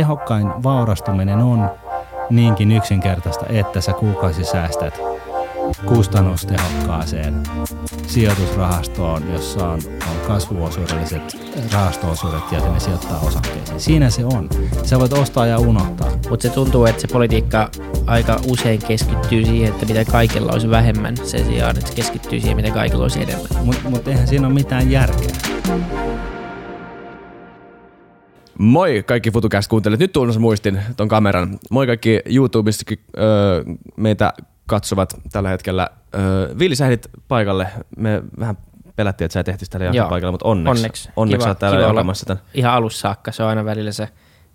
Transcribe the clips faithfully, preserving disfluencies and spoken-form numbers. tehokkain vaurastuminen on niinkin yksinkertaista, että sä kuukausi säästät kustannustehokkaaseen sijoitusrahastoon, jossa on, on kasvuosuudelliset rahasto-osuudet ja ne sijoittaa osakkeisiin. Siinä se on. Sä voit ostaa ja unohtaa. Mutta se tuntuu, että se politiikka aika usein keskittyy siihen, että mitä kaikilla olisi vähemmän sen sijaan, että se keskittyy siihen, mitä kaikilla olisi enemmän. Mutta mut eihän siinä ole mitään järkeä. Moi kaikki Futucast-kuuntelijat. Nyt tunnus muistin ton kameran. Moi kaikki YouTubessa öö, meitä katsovat tällä hetkellä. Öö, Viili, sä ehdit paikalle. Me vähän pelättiin, että sä et ehtisi täällä jakaa paikalle, mutta onneksi. Onneksi, onneksi kiva, sä täällä jakamassa tämän. Ihan alussa saakka. Se on aina välillä se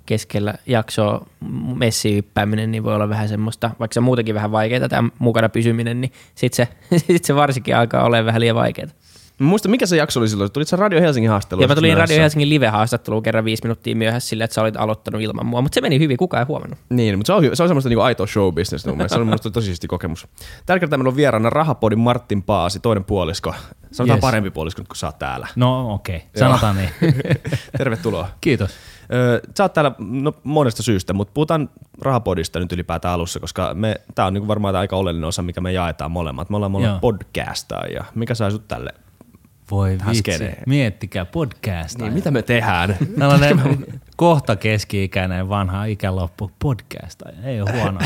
keskellä jaksoa messihyppääminen, niin voi olla vähän semmoista, vaikka se on muutenkin vähän vaikeaa tämä mukana pysyminen, niin sit se, sit se varsinkin alkaa olemaan vähän liian vaikeaa. Muista, mikä se jakso oli silloin? Tulit sä Radio Helsingin haastatteluun? Ja mä tulin Radio Helsingin live-haastatteluun kerran viisi minuuttia myöhässä sillä, että sä olit aloittanut ilman mua, mutta se meni hyvin, kukaan ei huomannut. Niin, mutta se on, se on semmoista niinku aitoa showbusiness. Se on musta tosi siisti kokemus. Tällä kertaa meillä on vieraana Rahapodin Martin Paasi, toinen puolisko. Sanotaan yes. Parempi puolisko nyt, kun sä oot täällä. No okei, okay. Sanotaan niin. Tervetuloa. Kiitos. Sä oot täällä no, monesta syystä, mutta puhutaan Rahapodista nyt ylipäätään alussa, koska me, tää on niinku varmaan aika oleellinen osa, mikä me jaetaan molemmat. Me ollaan molemmat podcastaajia. Mikä sai sut tälle? Voi vitsi, miettikää podcastia. Niin, mitä me tehdään? Tällainen kohta keski-ikäinen vanha ikäloppu podcastia. Ei ole huono.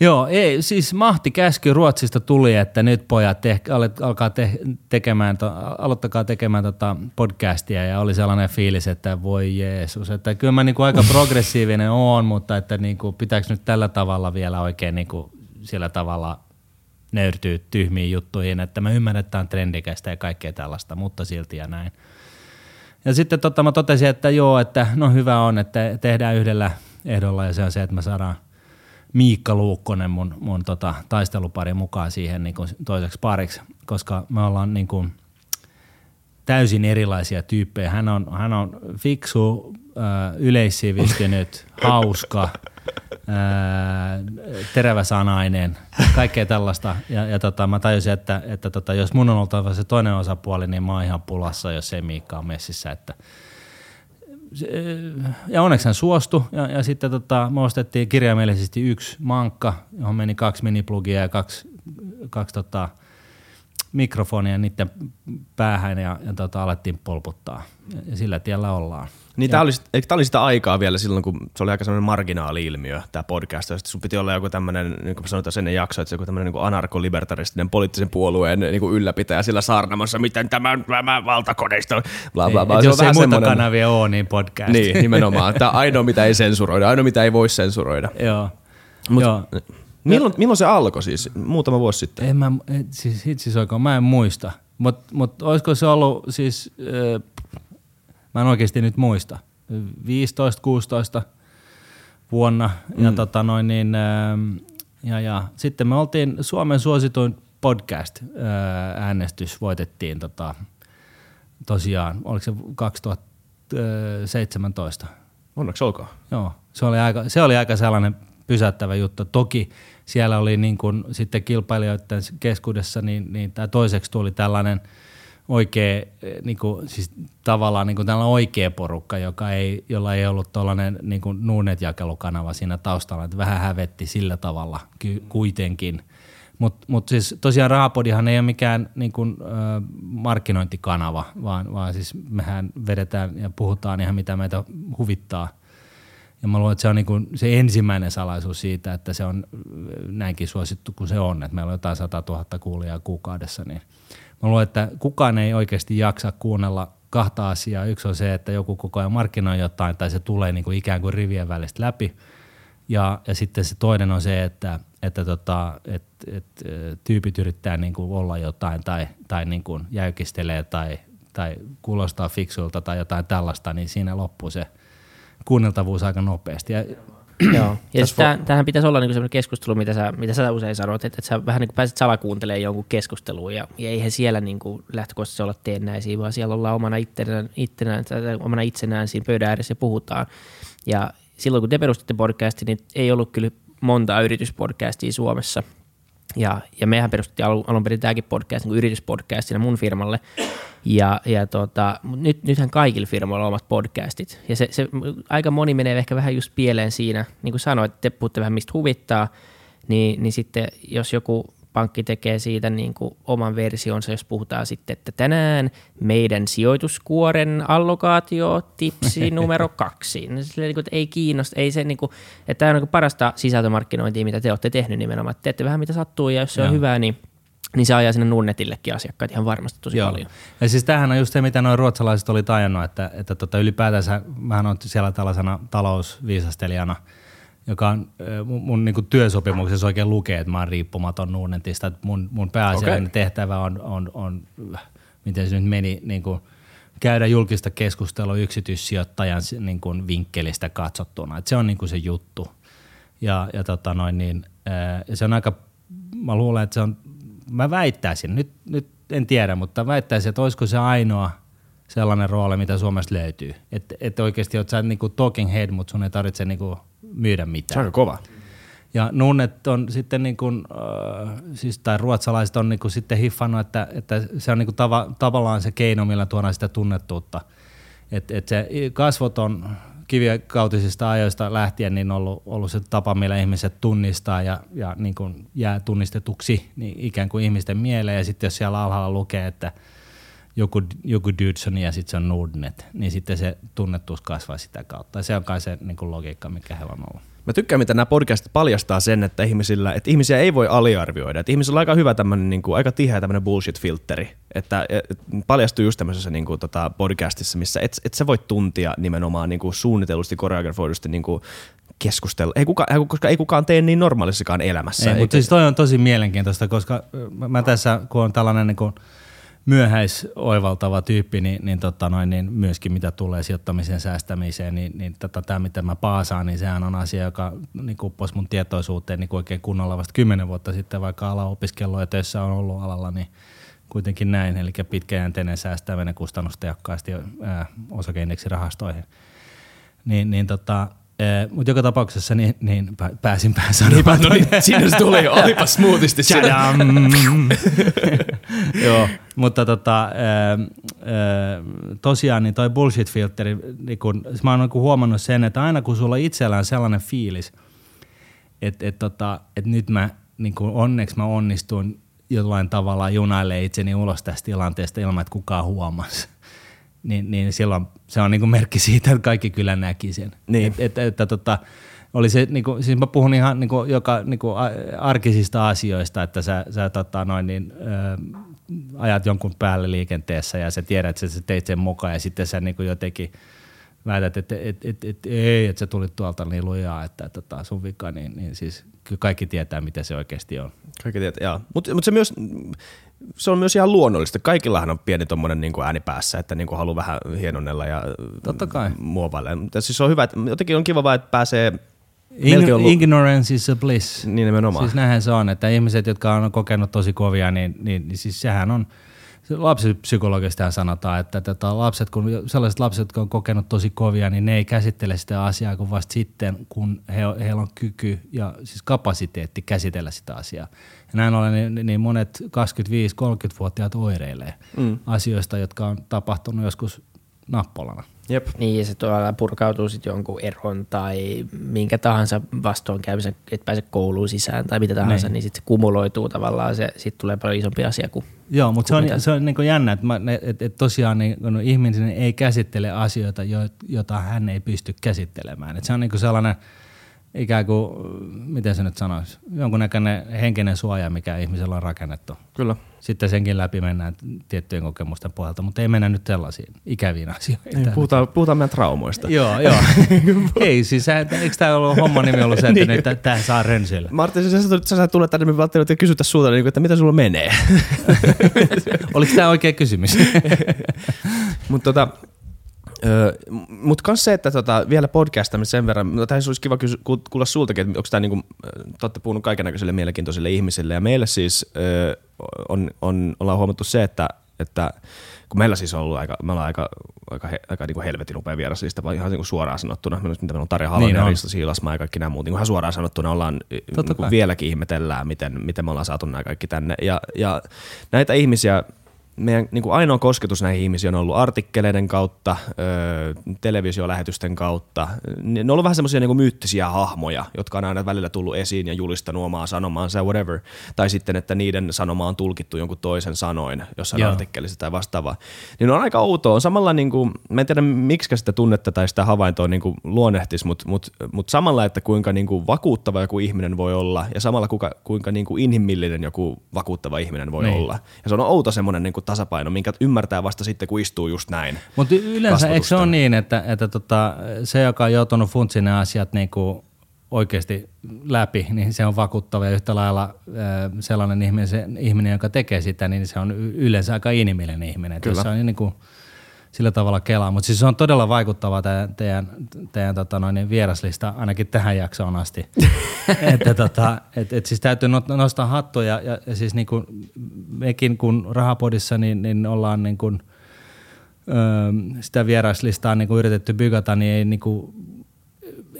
Joo, ei, siis mahti käsky Ruotsista tuli, että nyt pojat te, alkaa te, tekemään, to, aloittakaa tekemään tota podcastia, ja oli sellainen fiilis, että voi Jeesus, että kyllä mä niinku aika progressiivinen oon, mutta että niinku, pitääkö nyt tällä tavalla vielä oikein niinku, sillä tavalla nöyrtyy tyhmiin juttuihin, että mä ymmärrän, että tämä on trendikäistä ja kaikkea tällaista, mutta silti ja näin. Ja sitten totta, mä totesin, että joo, että no hyvä on, että tehdään yhdellä ehdolla, ja se on se, että mä saadaan Miikka Luukkonen mun, mun tota, taistelupari mukaan siihen niin kuin toiseksi pariksi, koska me ollaan niin kuin täysin erilaisia tyyppejä. Hän on, hän on fiksu, yleissivistynyt, hauska, Ää, teräväsanainen, kaikkea tällaista. Ja, ja tota, mä tajusin, että, että tota, jos mun on oltava se toinen osapuoli, niin mä oon ihan pulassa, jos ei Miikka ole messissä. Että. Ja onneksi hän suostui. Ja, ja sitten tota, me ostettiin kirjaimellisesti yksi mankka, johon meni kaksi miniplugia ja kaksi, kaksi tota, mikrofonia niiden päähän, ja, ja tota, alettiin polputtaa. Ja, ja sillä tiellä ollaan. Niin tämä oli, oli sitä aikaa vielä silloin, kun se oli aika sellainen marginaali-ilmiö, tämä podcast. Ja sitten sun piti olla joku tämmöinen, niin kuin sanotaan sen jakso, että se joku tämmöinen niin anarkolibertaristinen poliittisen puolueen niin ylläpitäjä sillä saarnamassa, miten tämä, tämä valtakoneisto, bla bla bla. Niin, jos ei muuta semmoinen kanavia ole, niin podcast. Niin, nimenomaan. Tämä ainoa, mitä ei sensuroida, ainoa, mitä ei voi sensuroida. Joo. Mut, Joo. Milloin, milloin se alkoi siis? Muutama vuosi sitten. En mä, siis hitsis oikein, mä en muista. Mutta mut, olisiko se ollut siis... Äh, Mä en oikeasti nyt muista. viisitoista kuusitoista vuonna. Mm. Ja, tota noin, niin, ja, ja sitten me oltiin Suomen suosituin podcast-äänestys. Voitettiin tota, tosiaan, oliko se kaksituhattaseitsemäntoista? Onneksi olkoon. Joo, se oli aika, se oli aika sellainen pysäyttävä juttu. Toki siellä oli niin kun, sitten kilpailijoiden keskuudessa, niin, niin tämä toiseksi tuli tällainen oikea, niin kuin, siis tavallaan niin kuin tällainen oikea porukka, joka ei, jolla ei ollut tuollainen niin kuin Nordnet-jakelukanava siinä taustalla, että vähän hävetti sillä tavalla ky- kuitenkin. Mutta mut siis tosiaan Rahapodihan ei ole mikään niin kuin, äh, markkinointikanava, vaan, vaan siis mehän vedetään ja puhutaan ihan mitä meitä huvittaa. Ja mä luulen, että se on niin kuin se ensimmäinen salaisuus siitä, että se on näinkin suosittu kuin se on, että meillä on jotain satatuhatta kuulijaa kuukaudessa, niin mä luulen, että kukaan ei oikeasti jaksa kuunnella kahta asiaa. Yksi on se, että joku koko ajan markkinoi jotain tai se tulee niin kuin ikään kuin rivien välistä läpi. Ja, ja sitten se toinen on se, että, että tota, et, et, tyypit yrittää niin kuin olla jotain tai, tai niin kuin jäykistelee tai, tai kuulostaa fiksuilta tai jotain tällaista, niin siinä loppuu se kuunneltavuus aika nopeasti. Ja, Joo. Ja tämähän pitäisi olla niinku semmoinen keskustelu, mitä sä, mitä sä usein sanot, että, että sä vähän niinku pääset salakuuntelemaan jonkun keskusteluun, ja, ja eihän siellä niinku lähtökohtaisesti olla teennäisiä, vaan siellä ollaan omana itsenään, itsenään, omana itsenään siinä pöydän ääressä puhutaan. Ja silloin kun te perustitte podcastin, niin ei ollut kyllä monta yrityspodcastia Suomessa. Ja, ja mehän perustettiin alun perin tämäkin podcast niin kuin yrityspodcastina mun firmalle, Ja, ja tota, nyt, nythän kaikilla firmoilla on omat podcastit. Ja se, se aika moni menee ehkä vähän just pieleen siinä, niin kuin sanoin, että te puhutte vähän mistä huvittaa, niin, niin sitten jos joku pankki tekee siitä niin kuin oman versionsa, jos puhutaan sitten, että tänään meidän sijoituskuoren allokaatio tipsi numero kaksi. Silleen, että ei kiinnosta, ei se, niin kuin, että tämä on niin kuin parasta sisältömarkkinointia, mitä te olette tehnyt nimenomaan. Teette vähän mitä sattuu ja jos se on no. hyvää, niin niin se ajaa sinne Nordnetillekin asiakkaat ihan varmasti tosi Joo. paljon. Ja siis tämähän on just se, mitä nuo ruotsalaiset oli tajannut, että, että tota ylipäätänsä mähän olen siellä tällaisena talousviisastelijana, joka on mun niin kuin työsopimuksessa oikein lukee, että mä oon riippumaton Nordnetista. Että mun, mun pääasiallinen okay. tehtävä on, on, on, miten se nyt meni, niin kuin käydä julkista keskustelua yksityissijoittajan niin kuin vinkkelistä katsottuna. Että se on niin kuin se juttu. Ja, ja tota noin, niin, se on aika, mä luulen, että se on, mä väittäisin, nyt, nyt en tiedä, mutta väittäisin, että olisiko se ainoa sellainen rooli, mitä Suomesta löytyy. Että et oikeasti oot sä niinku talking head, mutta sun ei tarvitse niinku myydä mitään. Se on aika kova. Ja Nunnet on sitten niinku, äh, siis, tai ruotsalaiset on niinku sitten hiffannut, että, että se on niinku tava, tavallaan se keino, millä tuodaan sitä tunnettuutta. Että et se kasvoton kivikautisista ajoista lähtien niin on ollut, ollut se tapa, millä ihmiset tunnistaa ja, ja niin kuin jää tunnistetuksi niin ikään kuin ihmisten mieleen. Ja sitten jos siellä alhaalla lukee, että joku, joku Dudson ja sitten se on Nordnet, niin sitten se tunnettuus kasvaa sitä kautta. Ja se on kai se niin kuin logiikka, mikä heillä on ollut. Mä tykkään, mitä nämä podcastit paljastaa sen, että, ihmisillä, että ihmisiä ei voi aliarvioida. Että ihmisillä on aika hyvä tämmöinen, niin kuin, aika tiheä tämmöinen bullshit-filtteri. Että, että paljastuu just tämmöisessä niin kuin, tota, podcastissa, missä et, et sä voi tuntia nimenomaan niin kuin suunnitellusti, koreografoidusti niin kuin keskustella. Ei kuka, koska ei kukaan tee niin normaalissakaan elämässä. Ei, mutta siis toi on tosi mielenkiintoista, koska mä tässä, kun on tällainen niin kuin myöhäisoivaltava tyyppi, niin, niin, tota noin, niin myöskin mitä tulee sijoittamiseen, säästämiseen, niin, niin tämä mitä mä paasaan, niin sehän on asia, joka niin upposi mun tietoisuuteen niin oikein kunnolla vasta kymmenen vuotta sitten, vaikka ala opiskellut ja töissä on ollut alalla, niin kuitenkin näin, eli pitkäjänteinen säästäminen kustannustehokkaasti ää, osakeindeksirahastoihin. Niin, niin tota, mutta joka tapauksessa niin, niin pääsin pääsanomaan. No niin, siinä se tuli, olipa smoothisti. Joo, mutta tota, tosiaan niin toi bullshit-filtteri, niin kun, mä oon huomannut sen, että aina kun sulla itsellään on sellainen fiilis, että et tota, et nyt mä, niin kun onneksi mä onnistuin jollain tavalla junailemaan itseni ulos tästä tilanteesta ilman, että kukaan huomasi. Niin, niin silloin se on niinku merkki siitä, että kaikki kyllä näki sen. Niin. Et, et, et, et, tota, oli se, niinku, siis mä puhun ihan niinku, joka, niinku, arkisista asioista, että sä, sä tota, noin, niin, ö, ajat jonkun päälle liikenteessä ja sä tiedät, että sä teit sen mukaan ja sitten sä niinku, jotenkin väität, että et, et, et, ei, että sä tulit tuolta niin lujaa, että tota, sun vika, niin, niin siis kyllä kaikki tietää, mitä se oikeasti on. Kaikki tietää, joo. Mutta mut se myös... Se on myös ihan luonnollista. Kaikillahan on pieni tommonen niin kuin ääni päässä, että niin kuin haluaa vähän hienonnella ja muovailla. Siis on hyvä, että jotenkin on kiva vaan, että pääsee... Ign- ignorance is a bliss. Niin nimenomaan. Siis näinhän se on, että ihmiset, jotka on kokenut tosi kovia, niin, niin, niin siis sehän on... Lapsipsykologistahan sanotaan, että tota lapset, kun, sellaiset lapset, jotka on kokenut tosi kovia, niin ne ei käsittele sitä asiaa kuin vasta sitten, kun he, heillä on kyky ja siis kapasiteetti käsitellä sitä asiaa. Ja näin ollen niin, niin monet kaksikymmentäviisi-kolmekymmentävuotiaat oireilee mm. asioista, jotka on tapahtunut joskus nappolana. Jep. Niin ja se purkautuu sitten jonkun eron tai minkä tahansa vastoinkäymisen, et pääse kouluun sisään tai mitä tahansa, Nein. niin sitten se kumuloituu tavallaan, se sitten tulee paljon isompi asia kuin... Joo, mutta se on, se on niinku jännä, että et, et tosiaan niinku, no, ihminen ei käsittele asioita, jo, jota hän ei pysty käsittelemään. Et se on niinku sellainen ikään kuin, miten se nyt sanoisi, jonkunnäköinen henkinen suoja, mikä ihmisellä on rakennettu. Kyllä. Sitten senkin läpi mennään tiettyjen kokemusten pohjalta, mutta ei mennä nyt sellaisiin ikäviin asioihin. Ei, puhutaan, puhutaan meidän traumoista. Joo, joo. Ei siis, eikö tämä ollut homman nimi ollut se, että niin. nyt tämä saa rönsyillä? Martin, sä, sä, sä tulet tänne, me välttämättä kysytään sulta, että mitä sulla menee? Oliko tämä oikea kysymys? Mutta tota... Öö, mutta myös se, että tota, vielä podcastamisen sen verran, no, tähän olisi kiva kysy- kuulla sultakin, että onko tämä niinku, te olette puhunut kaikennäköisille mielenkiintoisille ihmisille, ja meillä siis öö, on, on, ollaan huomattu se, että, että kun meillä siis on ollut aika, me ollaan aika, aika, he, aika niinku helvetin upea vieras, ihan ihan niinku suoraan sanottuna, mitä on Tarja Halonen niin ja Risto Siilasmaa ja kaikki nämä muut, niin ihan suoraan sanottuna ollaan, niinku vieläkin ihmetellään, miten, miten me ollaan saatu nämä kaikki tänne, ja, ja näitä ihmisiä meidän niin kuin ainoa kosketus näihin ihmisiin on ollut artikkeleiden kautta, öö, televisiolähetysten kautta. Ne, ne on ollut vähän semmoisia niin kuin myyttisiä hahmoja, jotka on aina välillä tullut esiin ja julistanut omaa sanomaansa, whatever. Tai sitten, että niiden sanoma on tulkittu jonkun toisen sanoin jossain yeah. artikkelissa tai vastaavaa. Niin on aika outoa. On samalla, niin kuin, mä en tiedä miksi sitä tunnetta tai sitä havaintoa niin kuin luonnehtisi, mutta, mutta, mutta samalla, että kuinka niin kuin vakuuttava joku ihminen voi olla ja samalla kuinka, kuinka niin kuin inhimillinen joku vakuuttava ihminen voi niin. olla. Ja se on outo semmoinen niin kuin tasapaino, minkä ymmärtää vasta sitten, kun istuu just näin. Mutta yleensä eikö se ole niin, että, että tota, se, joka on joutunut funtsiin ne asiat niin kuin oikeasti läpi, niin se on vakuuttava. Ja yhtä lailla sellainen ihminen, se, ihminen, joka tekee sitä, niin se on yleensä aika inhimillinen ihminen. Kyllä. Että se on niin kuin sillä tavalla kelaa. Mutta siis se on todella vaikuttavaa tämä teidän, teidän tota noin, vieraslista, ainakin tähän jaksoon asti. että tota, et, et siis täytyy nostaa hattua ja, ja, ja siis niin kuin mekin kun Rahapodissa niin, niin ollaan niin kuin, ö, sitä vieraslistaa niin kuin yritetty bygata, niin ei niin kuin,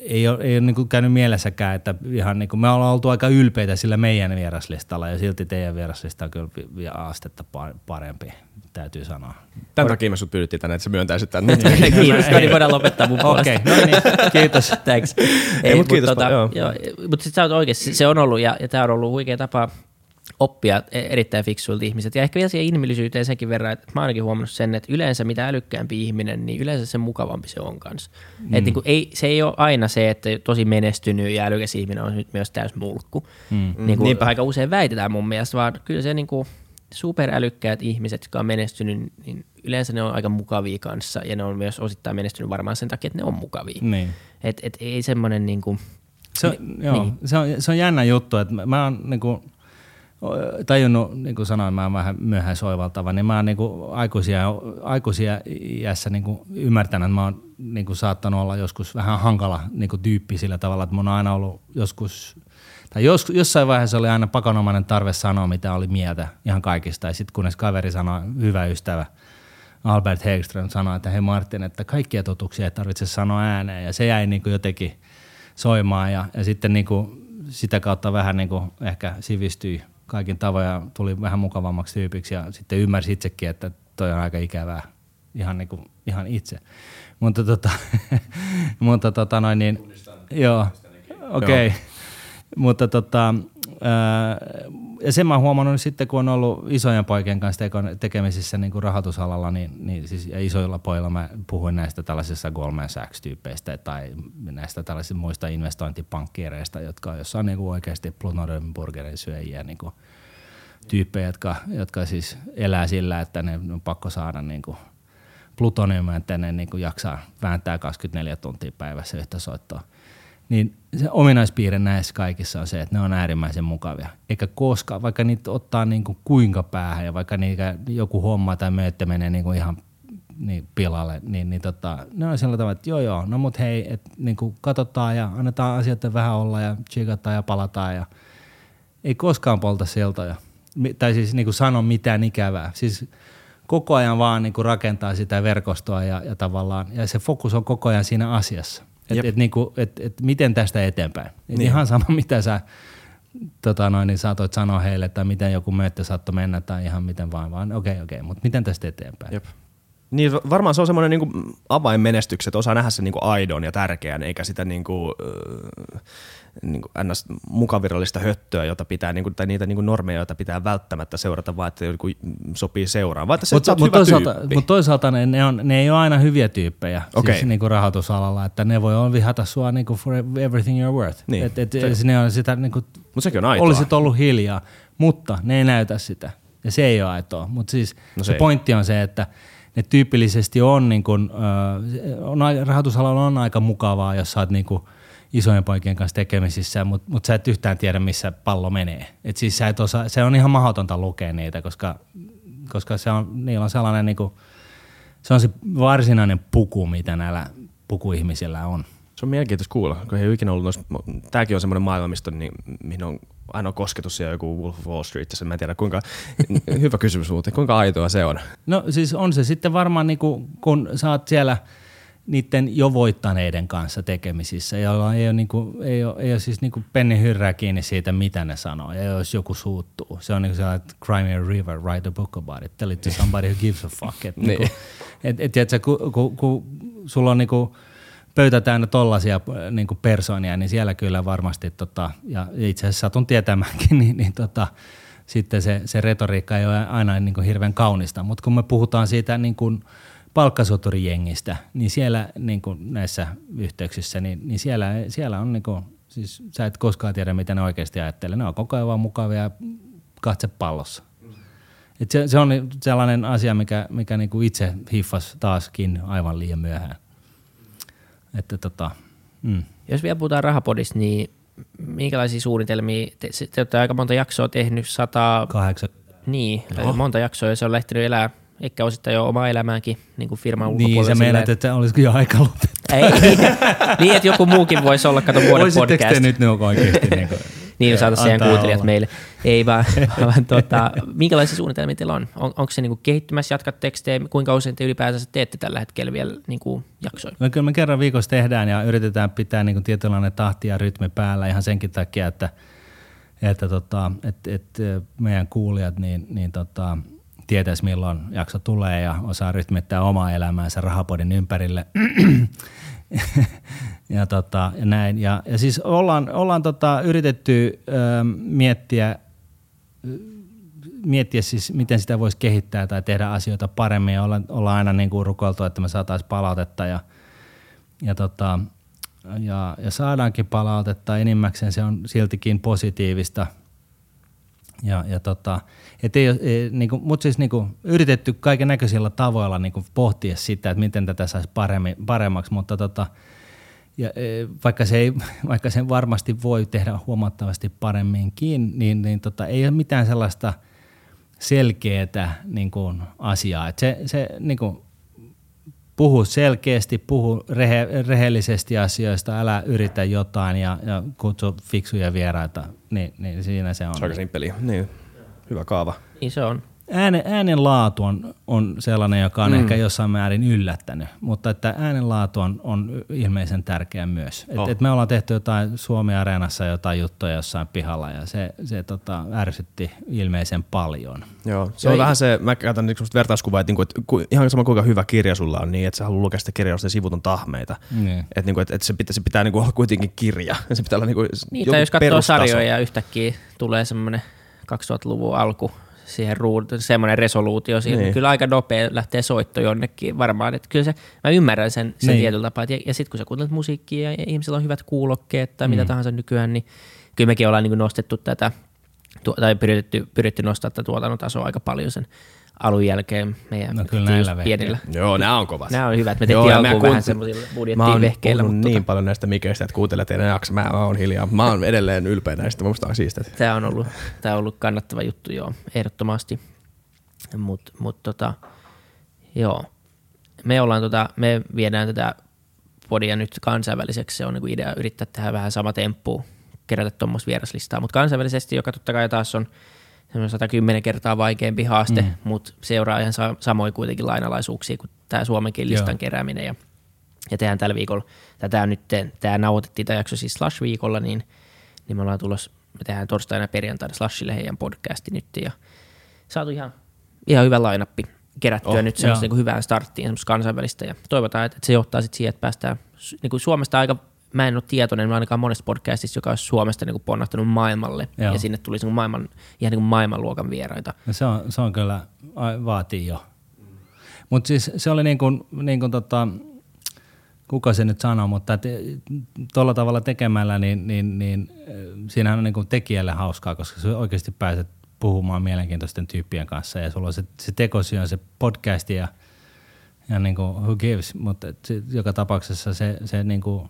ei ole, ei ole niin kuin käynyt mielessäkään, että ihan niin kuin me ollaan oltu aika ylpeitä sillä meidän vieraslistalla ja silti teidän vieraslista on kyllä vielä astetta parempi, täytyy sanoa. Tämän takia me sut pyydettiin tänne, että sä myöntäisit tänne. Kiitos, niin voidaan lopettaa mun puolesta. Okei, no niin, kiitos. Thanks. Ei, mutta kiitos paljon. Mutta sit sä oot oikeasti, se on ollut ja tää on ollut huikea tapa oppia erittäin fiksuilta ihmisiltä. Ja ehkä vielä siihen inhimillisyyteen senkin verran, että mä oon ainakin huomannut sen, että yleensä mitä älykkäämpi ihminen, niin yleensä sen mukavampi se on kanssa. Mm. Että niin ei, se ei ole aina se, että tosi menestynyt ja älykäs ihminen on nyt myös täys mulkku. Mm. Niin kuin aika usein väitetään mun mielestä, vaan kyllä se niin kuin superälykkäät ihmiset, jotka on menestynyt, niin yleensä ne on aika mukavia kanssa ja ne on myös osittain menestynyt varmaan sen takia, että ne on mukavia. Niin. Et, et ei semmoinen niin kuin... Se on, niin. Joo, se on, se on jännä juttu, että mä, mä oon niin kuin tajunnut, niin kuin sanoin, mä oon vähän myöhäisoivaltava, niin mä oon niin kuin aikuisia, aikuisia iässä niin kuin ymmärtänyt, että mä oon niin kuin saattanut olla joskus vähän hankala niin kuin tyyppi sillä tavalla, että mun on aina ollut joskus, tai jos, jossain vaiheessa oli aina pakonomainen tarve sanoa, mitä oli mieltä ihan kaikista, ja sitten kunnes kaveri sanoi, hyvä ystävä, Albert Hegström sanoi, että hei Martin, että kaikkia totuuksia ei tarvitse sanoa ääneen, ja se jäi niin kuin jotenkin soimaan, ja, ja sitten niin kuin sitä kautta vähän niin kuin ehkä sivistyi kaikin tavoin ja tuli vähän mukavammaksi tyypiksi ja sitten ymmärsi itsekin, että toi on aika ikävää ihan, niin kuin, ihan itse. Mutta tota, mutta tota noin niin, tunnistan, joo, okei. Okay. Mutta tota, ää, ja sen mä oon huomannut sitten, kun on ollut isojen poikien kanssa tekemisissä niin kuin rahoitusalalla, niin, niin siis ja isoilla pojilla mä puhuin näistä tällaisista Goldman Sachs-tyyppeistä tai näistä tällaisista muista investointipankkiireista, jotka on jossain niin kuin oikeasti Plutoniumburgerin syöjiä niin kuin tyyppejä, jotka, jotka siis elää sillä, että ne on pakko saada niin kuin plutoniumia, että ne niin kuin jaksaa vääntää kaksikymmentäneljä tuntia päivässä yhtä soittoa. Niin se ominaispiirre näissä kaikissa on se, että ne on äärimmäisen mukavia. Eikä koskaan, vaikka niitä ottaa niin kuin kuinka päähän ja vaikka niitä joku homma tai myötä menee niin kuin ihan niin pilalle, niin, niin tota, ne on sillä tavalla, että joo joo, no mut hei, et niin kuin katsotaan ja annetaan asioiden vähän olla ja tsikataan ja palataan ja ei koskaan polta siltoja. Tai siis niin kuin sano mitään ikävää. Siis koko ajan vaan niin kuin rakentaa sitä verkostoa ja, ja tavallaan, ja se fokus on koko ajan siinä asiassa. Että et niinku, et, et miten tästä eteenpäin. Et niin. Ihan sama, mitä sä tota noin, niin saatoit sanoa heille, tai miten joku mööttö saattoi mennä, tai ihan miten vaan, vaan okei, okay, okei, okay, mutta miten tästä eteenpäin? Jep. Niin varmaan se on semmoinen niinku avainmenestykset, että osaa nähdä sen niinku aidon ja tärkeän, eikä sitä niinku, äh, niinku ns. Mukavirallista höttöä, jota pitää, niinku, tai niitä niinku normeja, joita pitää välttämättä seurata, vaan että joku sopii seuraan. Mutta se, mut toisaalta, mut toisaalta ne, ne, on, ne ei ole aina hyviä tyyppejä okay. Siis niinku rahoitusalalla, että ne voi vihata sua niinku for everything you're worth. Niin. Et, et, se, ne on sitä, niinku, mut sekin on aitoa. Olisit ollut hiljaa, mutta ne ei näytä sitä. Ja se ei ole aitoa. Mutta siis no se, se pointti on se, että ne tyypillisesti on, niin kun, on, rahoitusalalla on aika mukavaa, jos sä oot niin kun isojen poikien kanssa tekemisissä, mutta mut sä et yhtään tiedä, missä pallo menee. Et siis sä et osaa, se on ihan mahdotonta lukea niitä, koska, koska se on, niillä on sellainen, niin kun, se on se varsinainen puku, mitä näillä pukuihmisillä on. Se on mielenkiintoista kuulla, kun he ei ikinä ollut noissa, tämäkin on semmoinen maailma, mistä on, niin, mihin on ainoa kosketus ja joku Wolf of Wall Street, tässä mä en tiedä kuinka, hyvä kysymys muuten, kuinka aitoa se on? No siis on se sitten varmaan, niin kun, kun sä oot siellä niiden jo voittaneiden kanssa tekemisissä, jolloin ei ole, niin kuin, ei ole, ei ole siis niin kuin pennin hyrrää kiinni siitä, mitä ne sanoo, ja jos joku suuttuu. Se on niin kuin sellainen, että cry me a river, write a book about it, tell it to somebody who gives a fuck. Että niin. et, et, tiedätkö, kun, kun, kun sulla on niin kuin pöytä täynnä tollaisia niin kuin persoonia, niin siellä kyllä varmasti, tota, ja itse asiassa satun tietämäänkin, niin, niin tota, sitten se, se retoriikka ei ole aina niin kuin hirveän kaunista, mutta kun me puhutaan siitä niin kuin palkkasoturijengistä, niin siellä niin kuin näissä yhteyksissä, niin, niin siellä, siellä on niin kuin, siis sä et koskaan tiedä, mitä ne oikeasti ajattelee. Ne on koko ajan vaan mukavia katse pallossa. Et se, se on sellainen asia, mikä, mikä niin kuin itse hiffasi taaskin aivan liian myöhään. Että tota, mm. Jos vielä puhutaan Rahapodista, niin minkälaisia suunnitelmia, te, te, te olette aika monta jaksoa tehnyt, sata... Kahdeksan. Niin, no. monta jaksoa, ja se on lähtenyt elää. Ehkä osittain jo omaa elämäänkin niin kuin firman ulkopuolella. Niin, sä meidät, että olisiko jo aika lopettaa. Ei, niin, että joku muukin voisi olla, kato vuoden podcast. Voisitteko te nyt ne oikeasti? Niin, niin saataisiin heidän kuuntelijat olla meille. Ei vaan, vaan tuota, minkälaisia suunnitelmia teillä on? on onko se niin kuin kehittymässä, jatkat tekstejä? Kuinka usein te ylipäänsä teette tällä hetkellä vielä niin kuin jaksoja? No kyllä me kerran viikossa tehdään ja yritetään pitää niin kuin tietynlainen tahti ja rytmi päällä ihan senkin takia, että, että, tota, että, että meidän kuulijat niin, niin tota, tietäisi milloin jakso tulee ja osaa rytmittää omaa elämäänsä Rahapodin ympärille ja, tota, ja näin. Ja, ja siis ollaan, ollaan tota, yritetty ö, miettiä, miettiä siis, miten sitä voisi kehittää tai tehdä asioita paremmin. Ja olla, ollaan aina niin kuin rukoiltu, että me saataisiin palautetta ja, ja, tota, ja, ja saadaankin palautetta. Enimmäkseen se on siltikin positiivista. Ja, ja tota, et ei, ei, niinku, mut siis niinku, yritetty kaiken näköisillä tavoilla niinku, pohtia sitä, että miten tätä saisi paremmaksi, mutta tota, ja, e, vaikka, se ei, vaikka sen varmasti voi tehdä huomattavasti paremminkin, niin, niin tota, ei ole mitään sellaista selkeää niinku, asiaa. Et se se niinku, puhu selkeästi, puhu rehe, rehellisesti asioista, älä yritä jotain ja, ja kutsu fiksuja vieraita, niin, niin siinä se on. Se on aika simppeliä. Niin. Hyvä kaava. Niin se on. Äänen, äänen laatu on, on sellainen, joka on mm. ehkä jossain määrin yllättänyt, mutta että äänen laatu on, on ilmeisen tärkeä myös. Oh. Et, et me ollaan tehty jotain Suomi Areenassa jotain juttuja jossain pihalla ja se, se tota, ärsytti ilmeisen paljon. Joo, se on ei, vähän se, mä käytän nyt sellaista vertauskuvaa, että niinku, et, ku, ihan sama kuinka hyvä kirja sulla on niin, että sä haluat lukea sitä kirjaa, jos ne sivut on tahmeita. Niin. Että niinku, et, et se pitää, se pitää niinku olla kuitenkin kirja. Se pitää olla niinku niin, joku jos katsoo sarjoja ja yhtäkkiä tulee semmoinen kaksituhattaluvun alku, siihen ruuduun, semmoinen resoluutio siihen, niin. Kyllä aika nopea lähtee soitto jonnekin varmaan, että kyllä se, mä ymmärrän sen, sen niin. Tietyllä tapaa, ja, ja sitten kun sä kuuntelet musiikkia ja ihmisillä on hyvät kuulokkeet tai mm. mitä tahansa nykyään, niin kyllä mekin ollaan niin nostettu tätä, tu- tai pyritty, pyritty nostaa tätä tuotantotasoa aika paljon sen alun jälkeen meidän no, pienillä. Joo, nämä on kovat. Nämä on hyvät, me tehtiin alkuun kuunt... vähän semmoisilla budjettiin vehkeillä. Mä oon niin tota... paljon näistä mikeistä, että kuuntelet teidän jaksa, mä oon hiljaa. Mä oon edelleen ylpeä näistä, musta on siistetä. Tämä on ollut, tää on ollut kannattava juttu, joo, ehdottomasti. Mut, mut tota, joo. Me ollaan tota, me viedään tätä podia nyt kansainväliseksi, se on niinku idea yrittää tehdä vähän sama temppu, kerätä tuommoista vieraslistaa, mutta kansainvälisesti, joka totta kai taas on sata kymmenen kertaa vaikeampi haaste, mm. mutta seuraa ihan sa- samoin kuitenkin lainalaisuuksia kuin tämä Suomenkin listan Joo. kerääminen. Ja, ja tehdään tällä viikolla, tämä nyt, tämä nauhoitettiin tämä jakso siis Slash-viikolla, niin, niin me ollaan tulossa, me tehdään torstaina perjantaina Slashille heidän podcasti nyt ja saatu ihan, ihan hyvä line-uppi kerättyä oh, nyt semmoista niin hyvään starttiin semmoista kansainvälistä ja toivotaan, että se johtaa sitten siihen, että päästään niin Suomesta aika mä en ole tietoinen, mä ainakaan monesta podcastista, joka on Suomesta niin kuin ponnahtanut maailmalle, Joo. ja sinne tuli niin kuin maailman, ihan niin kuin maailmanluokan vieraita. No se, on, se on kyllä, vaatii jo. Mutta siis se oli niin kuin, niin kuin tota, kuka se nyt sanoo, mutta tuolla tavalla tekemällä, niin, niin, niin siinähän on niin kuin tekijälle hauskaa, koska sä oikeasti pääset puhumaan mielenkiintoisten tyyppien kanssa, ja sulla on se, se tekosyy on se podcast, ja, ja niin kuin who gives, mutta joka tapauksessa se, se niin kuin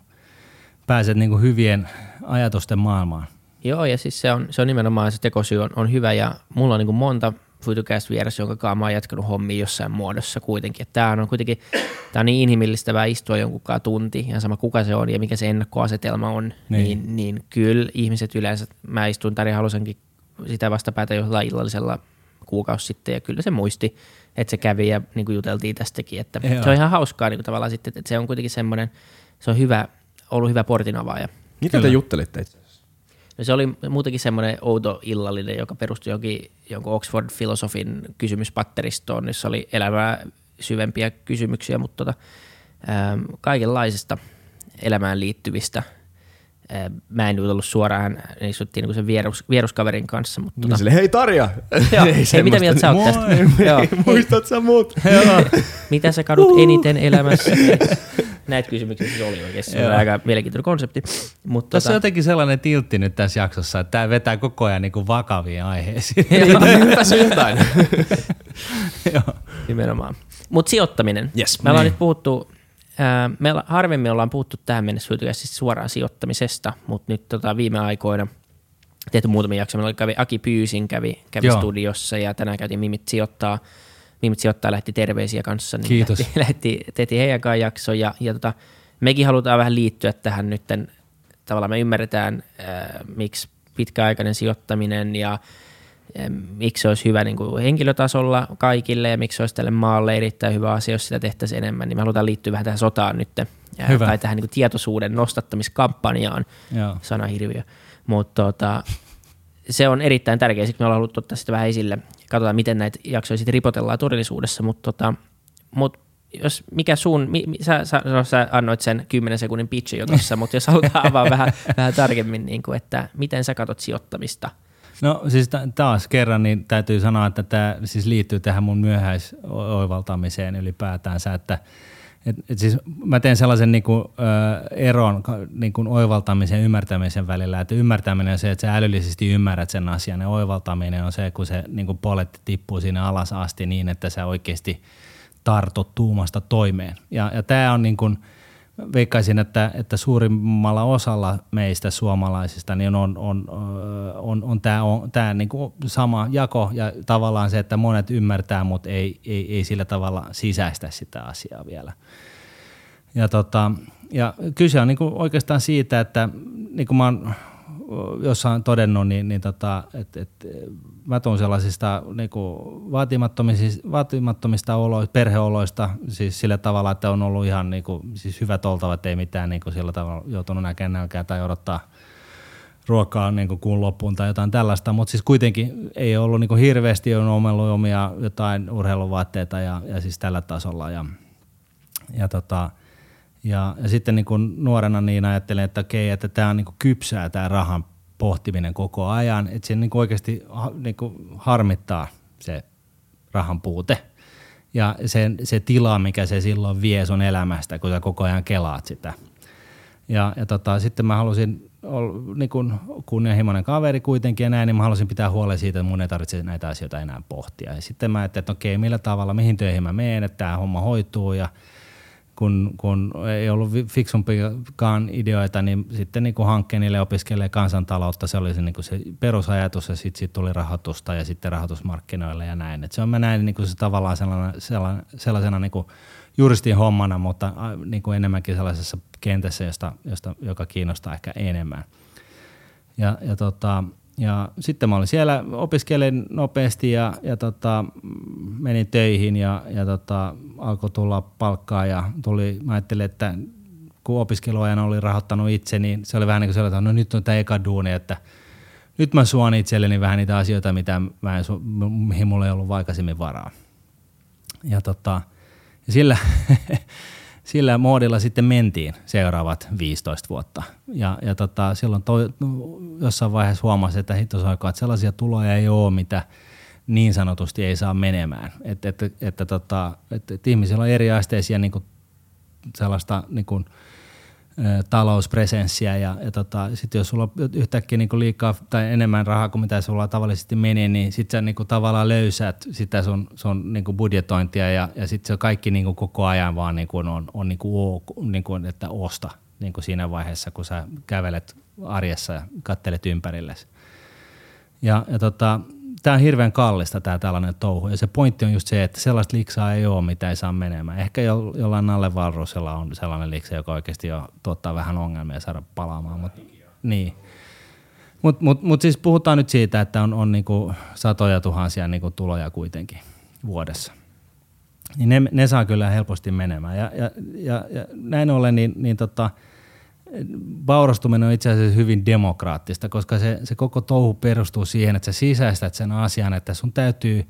pääset niin kuin hyvien ajatusten maailmaan. Joo, ja siis se on, se on nimenomaan, se tekosyy on, on hyvä, ja mulla on niin kuin monta Futucast-vieressä, jonka kanssa mä oon jatkanut hommia jossain muodossa kuitenkin. Tämä on kuitenkin, tämä on niin inhimillistävää istua jonkunkaan tunti, ja sama kuka se on ja mikä se ennakkoasetelma on, niin, niin, niin kyllä ihmiset yleensä, mä istuin Tarja Halosenkin sitä vastapäätä jollain illallisella kuukausi sitten, ja kyllä se muisti, että se kävi, ja niin kuin juteltiin tästäkin, että Joo. se on ihan hauskaa niin kuin tavallaan sitten, että se on kuitenkin semmoinen, se on hyvä, ollut hyvä portinavaaja. Mitä te juttelitte itse asiassa? No se oli muutenkin semmoinen outo illallinen, joka perustui johonkin jonkun Oxford-filosofin kysymyspatteristoon, jossa oli elämää syvempiä kysymyksiä, mutta tota, ähm, kaikenlaisista elämään liittyvistä. Mä en jutellut suoraan, hän istuttiin niinku sen vierus, vieruskaverin kanssa. Mutta tota... sille, hei Tarja! Joo, ei hei, mitä mieltä sä oot tästä? Muistat sä mut? Mitä sä kadut eniten elämässä? Näitä kysymyksiä siis oli oikeasti. Se on aika mielenkiintoinen konsepti. Mut tässä tota... on jotenkin sellainen tiltti nyt tässä jaksossa, että tää vetää koko ajan niinku vakaviin aiheisiin. Hyppäs jotain. Nimenomaan. Mut sijoittaminen. Yes, me ollaan nyt puhuttu... Me harvemmin ollaan puhuttu tähän mennessä Futucastissa suoraan sijoittamisesta, mutta nyt tota viime aikoina tehty muutamia jaksoja. Meillä kävi Aki Pyysin, kävi, kävi studiossa, ja tänään käytiin Mimit sijoittaa. Mimit sijoittaa lähti terveisiä kanssa. Niin Kiitos. Lähti, lähti, tehtiin heidänkaan jakso, ja, ja tota, mekin halutaan vähän liittyä tähän nyt. Tavallaan me ymmärretään, äh, miksi pitkäaikainen sijoittaminen ja miksi se olisi hyvä niin kuin henkilötasolla kaikille ja miksi se olisi tälle maalle erittäin hyvä asia, jos sitä tehtäisiin enemmän, niin me halutaan liittyä vähän tähän sotaan nyt hyvä. Tai tähän niin kuin tietoisuuden nostattamiskampanjaan, Joo. sanahirviö, mutta tota, se on erittäin tärkeä, siksi me ollaan halunnut ottaa sitä vähän esille, katsotaan miten näitä jaksoja sitten ripotellaan todellisuudessa, mutta tota, mut jos mikä sun, mi, mi, sä, sä, sä annoit sen kymmenen sekunnin pitchin jo tuossa, mutta jos halutaan avaa vähän, vähän tarkemmin, niin kuin, että miten sä katot sijoittamista? No siis taas kerran niin täytyy sanoa, että tämä siis liittyy tähän mun myöhäisoivaltamiseen ylipäätäänsä, että et, et siis mä teen sellaisen niin kuin, ö, eron niin kuin oivaltamisen ja ymmärtämisen välillä, että ymmärtäminen on se, että sä älyllisesti ymmärrät sen asian ja oivaltaminen on se, kun se niin kuin poletti tippuu sinne alas asti niin, että sä oikeasti tartut tuumasta toimeen ja, ja tämä on niin kuin veikkaisin, että, että suurimmalla osalla meistä suomalaisista niin on, on, on, on tämä on, niinku sama jako ja tavallaan se, että monet ymmärtää, mutta ei, ei, ei sillä tavalla sisäistä sitä asiaa vielä. Ja, tota, ja kyse on niinku oikeastaan siitä, että niin kuin mä oon jossain todennut, niin, niin tota, et, et, mä tuun sellaisista niinku vaatimattomista, vaatimattomista oloista, perheoloista, siis sillä tavalla, että on ollut ihan niinku, siis hyvät oltavat, ei mitään niinku sillä tavalla joutunut näkemään nälkää tai odottaa ruokaa niinku kuun loppuun tai jotain tällaista, mutta siis kuitenkin ei ollut niinku hirveästi on omellut omia jotain urheiluvaatteita ja, ja siis tällä tasolla ja, ja tota... Ja, ja sitten niin kuin nuorena niin ajattelin, että okei, että tämä on niin kuin kypsää tämä rahan pohtiminen koko ajan, että se niin kuin oikeasti niin kuin harmittaa se rahan puute ja se, se tila, mikä se silloin vie sun elämästä, kun sä koko ajan kelaat sitä. Ja, ja tota, sitten mä halusin, niin kuin kunnianhimoinen kaveri kuitenkin ja näin, niin mä halusin pitää huolen siitä, että mun ei tarvitse näitä asioita enää pohtia. Ja sitten mä ajattelin, että okei, millä tavalla, mihin töihin mä menen, että tämä homma hoituu ja Kun, kun ei ollut fiksumpikaan ideoita, niin sitten niin hankkeenille opiskelee kansantaloutta. Se oli se, niin se perusajatus ja sitten sit tuli rahoitusta ja sitten rahoitusmarkkinoille ja näin. Et se on mä näin niin se tavallaan sellaisena, sellaisena, sellaisena niin juristin hommana, mutta niin enemmänkin sellaisessa kentässä, josta, josta, joka kiinnostaa ehkä enemmän. Ja, ja, tota, ja sitten mä olin siellä, opiskelin nopeasti ja, ja tota, menin töihin ja, ja tota, alkoi tulla palkkaa ja tuli, mä ajattelin, että kun opiskeluajana olin rahoittanut itse, niin se oli vähän niin kuin sellainen, että no nyt on tämä eka duuni, että nyt mä suon itselleni vähän niitä asioita, mitä mä en su- mihin mulla ei ollut aikaisemmin varaa. Ja, tota, ja sillä, sillä moodilla sitten mentiin seuraavat viisitoista vuotta. Ja, ja tota, silloin toi, jossain vaiheessa huomasin, että hitos aikaa, että sellaisia tuloja ei ole, mitä niin sanotusti ei saa menemään. Että et, et, et, et, et ihmisillä on eri asteisia niinku, sellaista niinku, ä, talouspresenssiä ja et, tota, sit jos sulla on yhtäkkiä niinku, liikaa tai enemmän rahaa kuin mitä sulla tavallisesti menee, niin sit sä niinku, tavallaan löysät sitä sun, sun niinku, budjetointia ja, ja sit se kaikki niinku, koko ajan vaan niinku, on, on niinku, ok, niinku, että osta niinku, siinä vaiheessa, kun sä kävelet arjessa ja katselet ympärillesi. Ja, ja tota... Tämä on hirveän kallista tämä tällainen touhu ja se pointti on just se, että sellaista liksaa ei ole, mitä ei saa menemään. Ehkä jo, jollain Nalle Wahlroosilla on sellainen liksa, joka oikeasti jo tuottaa vähän ongelmia saada palaamaan. Mut, niin. Mutta mut, mut siis puhutaan nyt siitä, että on, on niinku satoja tuhansia niinku tuloja kuitenkin vuodessa. Niin ne, ne saa kyllä helposti menemään. Ja, ja, ja, ja näin ollen niin, niin tota, vaurastuminen on itse asiassa hyvin demokraattista, koska se, se koko touhu perustuu siihen, että sä sisäistät sen asian, että sun täytyy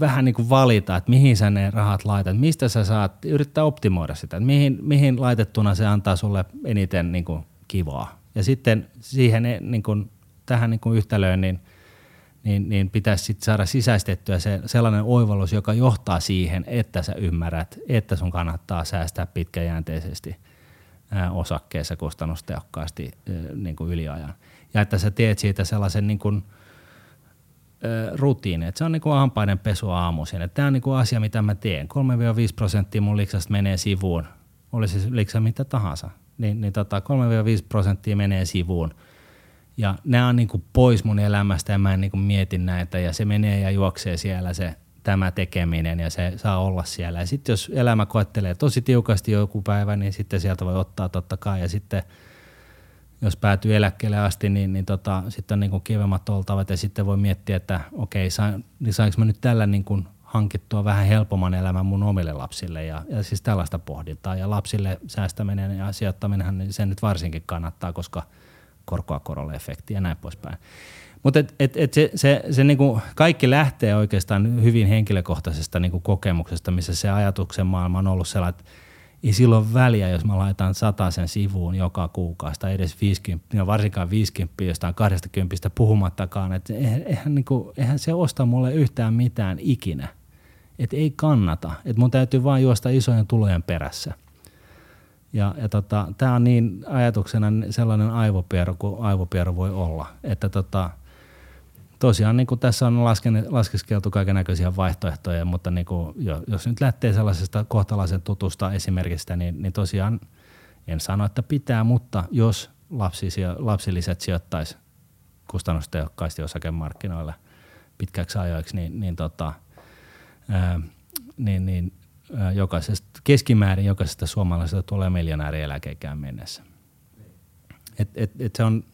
vähän niin kuin valita, että mihin sä ne rahat laitat, mistä sä saat yrittää optimoida sitä, että mihin, mihin laitettuna se antaa sulle eniten niin kuin kivaa. Ja sitten siihen, niin kuin, tähän niin kuin yhtälöön niin, niin, niin pitäisi sit saada sisäistettyä se, sellainen oivallus, joka johtaa siihen, että sä ymmärrät, että sun kannattaa säästää pitkäjänteisesti osakkeessa kustannustehokkaasti niin kuin yliajan. Ja että sä teet siitä sellaisen niin kuin rutiini, että se on niin kuin hampaiden pesu aamuisin. Että tämä on niin kuin asia, mitä mä teen. kolmesta viiteen prosenttia mun liksasta menee sivuun, oli siis liksa mitä tahansa. Niin, niin tota, kolmesta viiteen prosenttia menee sivuun ja nämä on niin kuin pois mun elämästä ja mä en niin kuin mieti näitä ja se menee ja juoksee siellä se tämä tekeminen ja se saa olla siellä. Ja sitten jos elämä koettelee tosi tiukasti joku päivä, niin sitten sieltä voi ottaa totta kai ja sitten jos päätyy eläkkeelle asti, niin, niin tota, sitten on niin kuin kivemmat oltavat ja sitten voi miettiä, että okei, sain, niin saanko mä nyt tällä niin kuin hankittua vähän helpomman elämän mun omille lapsille ja, ja siis tällaista pohdintaa. Ja lapsille säästäminen ja sijoittaminenhan niin se nyt varsinkin kannattaa, koska korkoa korolle efekti ja näin poispäin. Mutta et, et, et se, se, se niinku kaikki lähtee oikeastaan hyvin henkilökohtaisesta niinku kokemuksesta, missä se ajatuksen maailma on ollut sellainen, että ei silloin väliä, jos mä laitan satasen sivuun joka kuukausi tai edes viisikymmentä, no varsinkaan viisikymmentä, jostain kaksikymmentä puhumattakaan, että eihän, niinku, eihän se osta mulle yhtään mitään ikinä. Että ei kannata, että mun täytyy vaan juosta isojen tulojen perässä. Ja, ja tota, tää on niin ajatuksena sellainen aivopieru kuin aivopieru voi olla, että tota, tosiaan niin kuin tässä on lasken, laskeskeltu kaikennäköisiä vaihtoehtoja, mutta niin kuin, jos nyt lähtee sellaisesta kohtalaisen tutusta esimerkistä, niin, niin tosiaan en sano, että pitää, mutta jos lapsi, lapsilisät sijoittaisi kustannustehokkaasti osakemarkkinoille pitkäksi ajoiksi, niin, niin tota, Ää, niin, niin ää, jokaisesta, keskimäärin jokaisesta suomalaisesta tulee miljonääri eläkeikään mennessä. Et, et, et se on,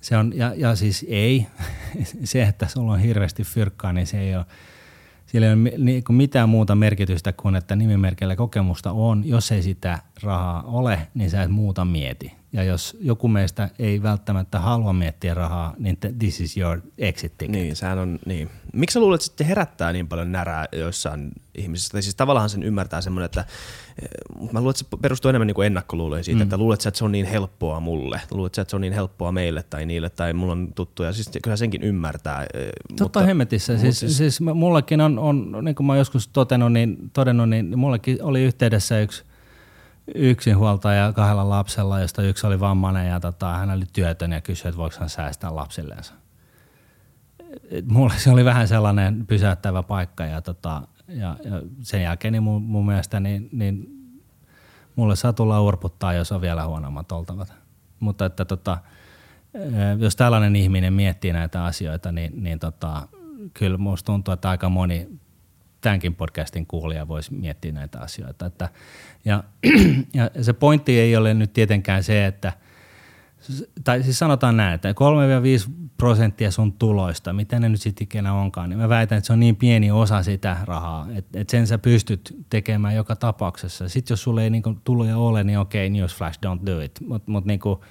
se on ja, ja siis ei, se että sulla on hirveästi fyrkkaa, niin se ei ole, sillä ei ole niin kuin mitään muuta merkitystä kuin, että nimimerkillä kokemusta on. Jos ei sitä rahaa ole, niin sä et muuta mieti. Ja jos joku meistä ei välttämättä halua miettiä rahaa, niin this is your exit ticket. Niin, sehän on niin. Miksi sä luulet, että se herättää niin paljon närää joissain ihmisissä? Tai siis tavallaan sen ymmärtää semmoinen, että mä luulen, että se perustuu enemmän niin kuin ennakkoluuloja siitä, mm. että luulet sä, että se on niin helppoa mulle, luulet sä, että se on niin helppoa meille tai niille tai mulla on tuttuja. Siis kyllä senkin ymmärtää. Totta mutta, hemmetissä. Mutta siis, siis... siis mullakin on, on, niin kuin mä joskus totenut, niin, todennut, niin mullakin oli yhteydessä yksi yksinhuoltaja kahdella lapsella, josta yksi oli vammainen ja tota, hän oli työtön ja kysyi, että voiko hän säästää lapsilleensa. Mulle se oli vähän sellainen pysäyttävä paikka ja, tota, ja, ja sen jälkeen niin mun, mun mielestä niin, niin mulle saa tulla urputtaa, jos on vielä huonommat oltavat. Mutta että tota, jos tällainen ihminen miettii näitä asioita, niin, niin tota, kyllä musta tuntuu, että aika moni tämänkin podcastin kuulija voisi miettiä näitä asioita. Että, ja, ja se pointti ei ole nyt tietenkään se, että, tai siis sanotaan näin, että kolmesta viiteen prosenttia sun tuloista, mitä ne nyt sitten ikinä onkaan, niin mä väitän, että se on niin pieni osa sitä rahaa, että, että sen sä pystyt tekemään joka tapauksessa. Sitten jos sulle ei niinku tuloja ole, niin okei, okay, newsflash, don't do it. Mutta mut niinku,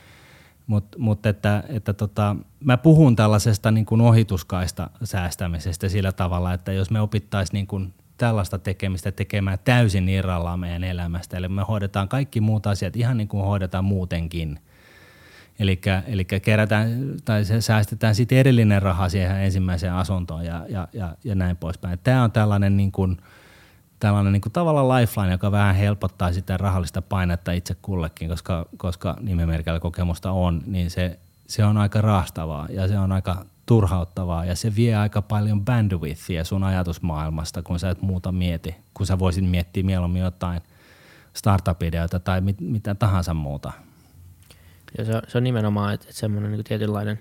Mutta mut että, että tota, mä puhun tällaisesta niin kuin ohituskaista säästämisestä sillä tavalla, että jos me opittaisiin niin kuin tällaista tekemistä tekemään täysin irrallaan meidän elämästä, eli me hoidetaan kaikki muut asiat ihan niin kuin hoidetaan muutenkin. Eli kerätään tai säästetään sitten erillinen raha siihen ensimmäiseen asuntoon ja, ja, ja, ja näin poispäin. Tämä on tällainen, niin kuin, tällainen niin kuin tavallaan lifeline, joka vähän helpottaa sitä rahallista painetta itse kullekin, koska, koska nimenmerkillä kokemusta on, niin se, se on aika raastavaa ja se on aika turhauttavaa ja se vie aika paljon bandwidthia sun ajatusmaailmasta, kun sä et muuta mieti, kun sä voisit miettiä mieluummin jotain startup-ideoita tai mit, mitä tahansa muuta. Ja se on, se on nimenomaan että, että semmoinen niin kuin tietynlainen,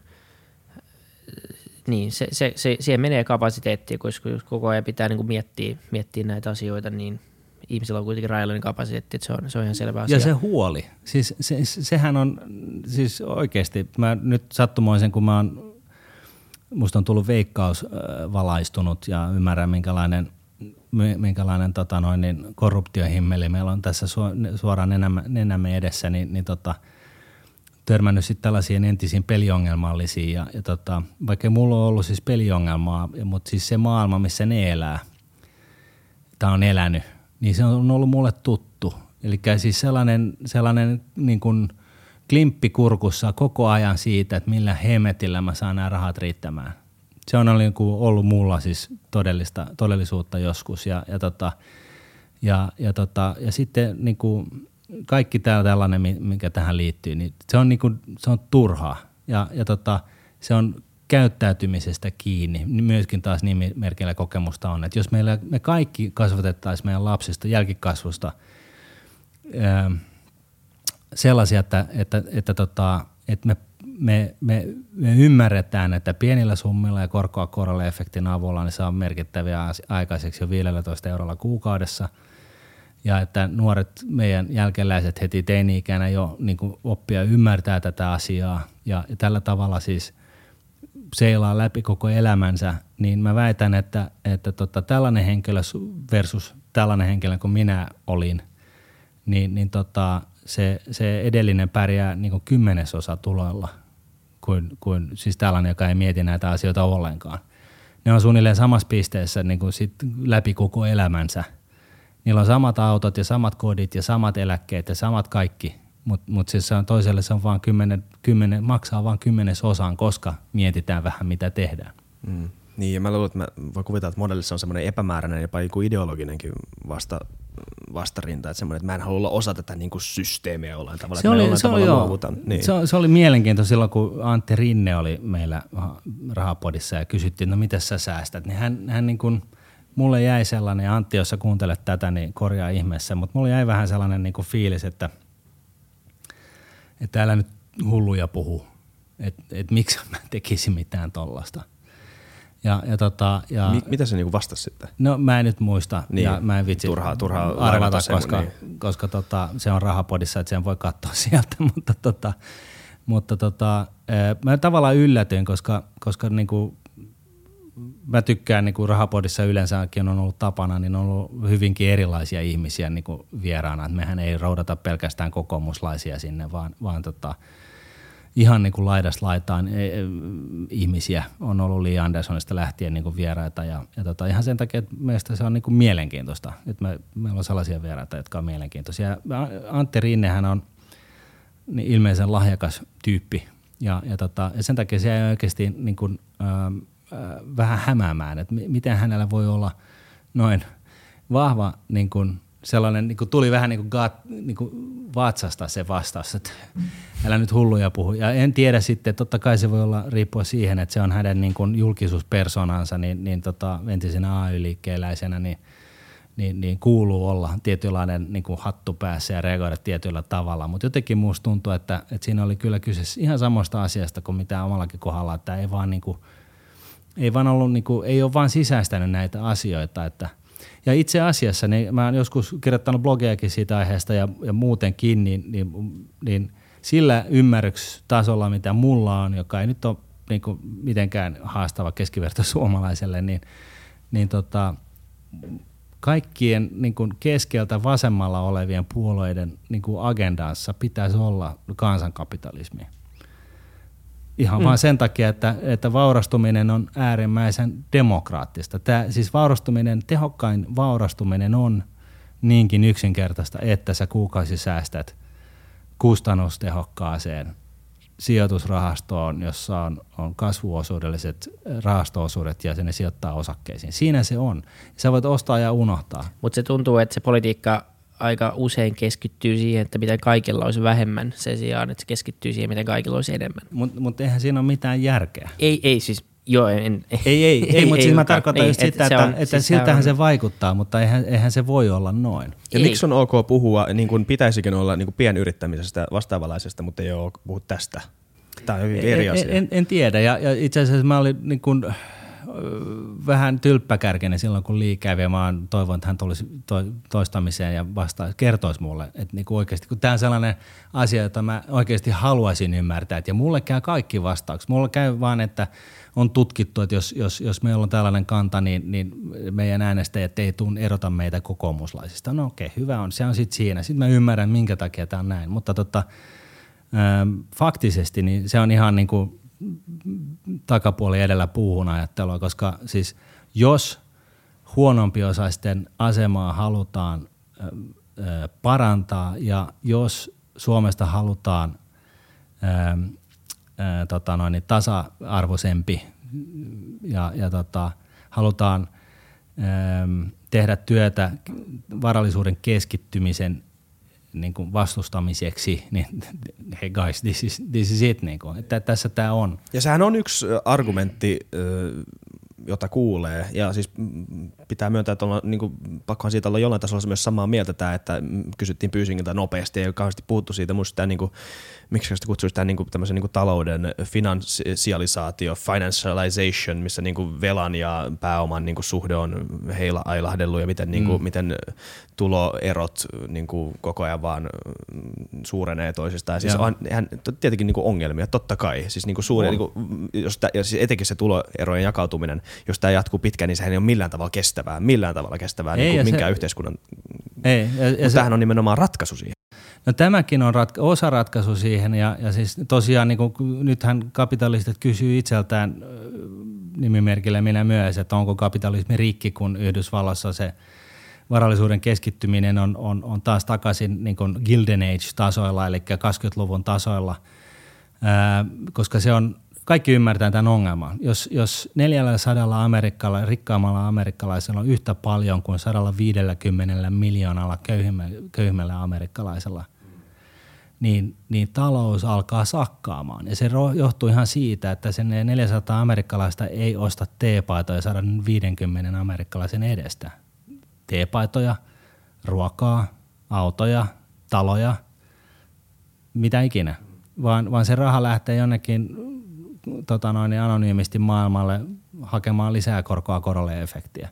niin se, se, se, siihen menee kapasiteettia, koska jos koko ajan pitää niin kuin miettiä, miettiä näitä asioita, niin ihmisillä on kuitenkin rajallinen kapasiteetti, että se on, se on ihan selvä asia. Ja se huoli, siis se, sehän on siis oikeasti, mä nyt sattumoisen, kun mä oon, musta on tullut Veikkaus valaistunut ja ymmärrän minkälainen, minkälainen tota noin, niin korruptiohimmeli meillä on tässä suoraan nenämme edessä, niin, niin tota, törmännyt sitten tällaisiin entisiin peliongelmallisiin. Ja, ja tota, vaikka mulla on ollut siis peliongelmaa, mutta siis se maailma, missä ne elää, tai on elänyt, niin se on ollut mulle tuttu. Eli siis sellainen, sellainen niin kuin klimppi kurkussa koko ajan siitä, että millä hemetillä mä saan nämä rahat riittämään. Se on ollut mulla siis todellista, todellisuutta joskus. Ja, ja, tota, ja, ja, tota, ja sitten niin kuin kaikki tämä tällainen, mikä tähän liittyy, niin se on, niin kuin, se on turhaa. Ja, ja tota, se on käyttäytymisestä kiinni. Myöskin taas nimimerkillä kokemusta on, että jos meillä, me kaikki kasvatettaisiin meidän lapsista, jälkikasvusta ää, sellaisia, että, että, että, tota, että me, me, me, me ymmärretään, että pienillä summilla ja korkoa korolle efektin avulla niin saa merkittäviä aikaiseksi jo viisitoista eurolla kuukaudessa. Ja että nuoret, meidän jälkeläiset heti teini-ikänä jo niin kuin oppia ymmärtää tätä asiaa ja, ja tällä tavalla siis seilaa läpi koko elämänsä, niin mä väitän, että, että tota, tällainen henkilö versus tällainen henkilö kuin minä olin, niin, niin tota, se, se edellinen pärjää niin kuin kymmenesosa tuloilla kuin, kuin siis tällainen, joka ei mieti näitä asioita ollenkaan. Ne on suunnilleen samassa pisteessä niin kuin sit läpi koko elämänsä. Niillä on samat autot ja samat kodit ja samat eläkkeet ja samat kaikki, mutta mut siis toiselle se on vaan kymmenen, kymmenen, maksaa vaan kymmenesosaan, koska mietitään vähän mitä tehdään. Mm. Niin ja mä luulen, että mä voin kuvitella, että modellissa se on semmoinen epämääräinen, jopa joku ideologinenkin vasta, vastarinta, että semmoinen, että mä en halua olla osa tätä niin kuin systeemiä jollain tavalla, se että oli, se tavalla luovutan. Niin. Se, se oli mielenkiintoista silloin, kun Antti Rinne oli meillä Rahapodissa ja kysyttiin, no mitä sä säästät, niin hän, hän niin kuin mulle jäi sellainen, Antti, jos sä kuuntelet tätä, niin korjaa ihmeessä, mutta mulle jäi vähän sellainen niin kuin fiilis, että, että älä nyt hulluja puhu, että et miksi mä tekisin mitään tollasta. Ja, ja tota, ja mitä se niin kuin vastasi sitten? No mä en nyt muista niin, ja mä en vitsi turhaa, turhaa arvata, koska, niin. koska tota, se on Rahapodissa, että sen voi katsoa sieltä, mutta, tota, mutta tota, mä tavallaan yllätyin, koska, koska niin kuin mä tykkään, niin kuin Rahapodissa yleensäkin on ollut tapana, niin on ollut hyvinkin erilaisia ihmisiä niin kuin vieraana. Et mehän ei roudata pelkästään kokoomuslaisia sinne, vaan, vaan tota, ihan niin kuin laidasta laitaan e, e, ihmisiä on ollut Li Andersonista lähtien niin kuin vieraita. Ja, ja tota, ihan sen takia, että meistä se on niin kuin mielenkiintoista. Et me, meillä on sellaisia vieraita, jotka on mielenkiintoisia. Antti Rinnehän on niin ilmeisen lahjakas tyyppi ja, ja, tota, ja sen takia se ei oikeasti niin kuin, ähm, vähän hämäämään, että miten hänellä voi olla noin vahva niin kuin sellainen, niin kuin tuli vähän niin kuin, gat, niin kuin vatsasta se vastaus, että älä nyt hulluja puhu. Ja en tiedä sitten, totta kai se voi olla riippua siihen, että se on hänen niin kuin julkisuuspersonansa, niin, niin tota, entisenä A Y-liikkeeläisenä, niin, niin, niin kuuluu olla tietynlainen niin kuin hattu päässä ja reagoida tietyllä tavalla. Mutta jotenkin musta tuntuu, että, että siinä oli kyllä kyse ihan samasta asiasta kuin mitä omallakin kohdalla, että ei vaan niin kuin Ei, vaan ollut, niin kuin, ei ole vaan sisäistänyt näitä asioita. Että, ja itse asiassa, niin mä oon joskus kirjoittanut blogeakin siitä aiheesta ja, ja muutenkin, niin, niin, niin sillä ymmärrystasolla, mitä mulla on, joka ei nyt ole niin kuin mitenkään haastava keskiverto suomalaiselle, niin, niin tota, kaikkien niin kuin keskeltä vasemmalla olevien puolueiden niin kuin agendassa pitäisi olla kansankapitalismi. Ihan mm. vaan sen takia, että, että vaurastuminen on äärimmäisen demokraattista. Tämä, siis vaurastuminen, tehokkain vaurastuminen on niinkin yksinkertaista, että sä kuukausi säästät kustannustehokkaaseen sijoitusrahastoon, jossa on, on kasvuosuudelliset rahasto-osuudet ja sen ne sijoittaa osakkeisiin. Siinä se on. Sä voit ostaa ja unohtaa. Mutta se tuntuu, että se politiikka aika usein keskittyy siihen, että miten kaikilla olisi vähemmän sen sijaan, että se keskittyy siihen, miten kaikilla olisi enemmän. Mutta mut eihän siinä ole mitään järkeä. Ei, ei siis, joo, en. Ei, ei, ei, ei mutta siis mä tarkoitan just sitä, että, että, että siltähän se vaikuttaa, mutta eihän, eihän se voi olla noin. Ja ei. Miksi on ok puhua, niin kuin pitäisikin olla niin kuin pienyrittämisestä vastaavanlaisesta, mutta ei ole ok puhua tästä? Tämä on hyvin eri asia. En, en, en tiedä, ja, ja itse asiassa mä olin niin kuin vähän tylppäkärkinen silloin, kun liikävi, ja mä toivon, että hän tulisi toistamiseen ja vasta kertoisi mulle. Että niin kuin oikeasti, kun tämä on sellainen asia, jota mä oikeasti haluaisin ymmärtää, että ja mulle käy kaikki vastaukset. Mulle käy vaan, että on tutkittu, että jos, jos, jos meillä on tällainen kanta, niin, niin meidän äänestäjät ei tun, erota meitä kokoomuslaisista. No okei, hyvä on, se on sitten siinä. Sitten mä ymmärrän, minkä takia tämä on näin, mutta tota, faktisesti niin se on ihan niin kuin takapuoli edellä puuhun ajattelua, koska siis jos huonompiosaisten asemaa halutaan parantaa ja jos Suomesta halutaan ää, ää, tota noin, tasa-arvoisempi ja, ja tota, halutaan ää, tehdä työtä varallisuuden keskittymisen niin kuin vastustamiseksi, niin hey guys, this is, this is it, niin kuin, että tässä tämä on. Ja sehän on yksi argumentti, jota kuulee, ja siis pitää myöntää, että olla, niin kuin, pakkohan siitä olla jollain tasolla myös samaa mieltä tämä, että kysyttiin Pyysingiltä nopeasti, ei ole kauheasti puhuttu siitä, musta tämä, niin kuin, miksi sitä kutsuisi tämän niin kuin, tämmöisen niin kuin talouden finanssialisaatio, financialization, missä niin kuin velan ja pääoman niin kuin suhde on heila ailahdellut ja miten, mm. niin kuin, miten tuloerot niin kuin koko ajan vaan suurenee toisistaan. Siis on ihan, tietenkin niin kuin ongelmia, totta kai, siis, niin kuin suuri, niin kuin, jos tämä, ja siis etenkin se tuloerojen jakautuminen, jos tämä jatkuu pitkään, niin sehän ei ole millään tavalla kestävää, millään tavalla kestävää ei, niin kuin minkään se, yhteiskunnan, ei, ja, ja se, tämähän on nimenomaan ratkaisu siihen. No tämäkin on ratka- osa ratkaisu siihen ja, ja siis tosiaan niin kuin, nythän kapitalistit kysyy itseltään nimimerkillä minä myös, että onko kapitalismi rikki, kun Yhdysvallassa se varallisuuden keskittyminen on, on, on taas takaisin niin kuin Gilded Age-tasoilla, eli kaksikymmentäluvun tasoilla, ää, koska se on, kaikki ymmärtää tämän ongelman. Jos, jos neljäsataa amerikkala, rikkaammalla amerikkalaisella on yhtä paljon kuin sata viisikymmentä miljoonalla köyhimmällä, köyhimmällä amerikkalaisella, niin, niin talous alkaa sakkaamaan. Ja se johtuu ihan siitä, että sen neljäsataa amerikkalaista ei osta teepaitoja sata viisikymmentä amerikkalaisen edestä. Teepaitoja, ruokaa, autoja, taloja, mitä ikinä. Vaan, vaan se raha lähtee jonnekin tota noin, anonyymisti maailmalle hakemaan lisää korkoa korolle efektiä.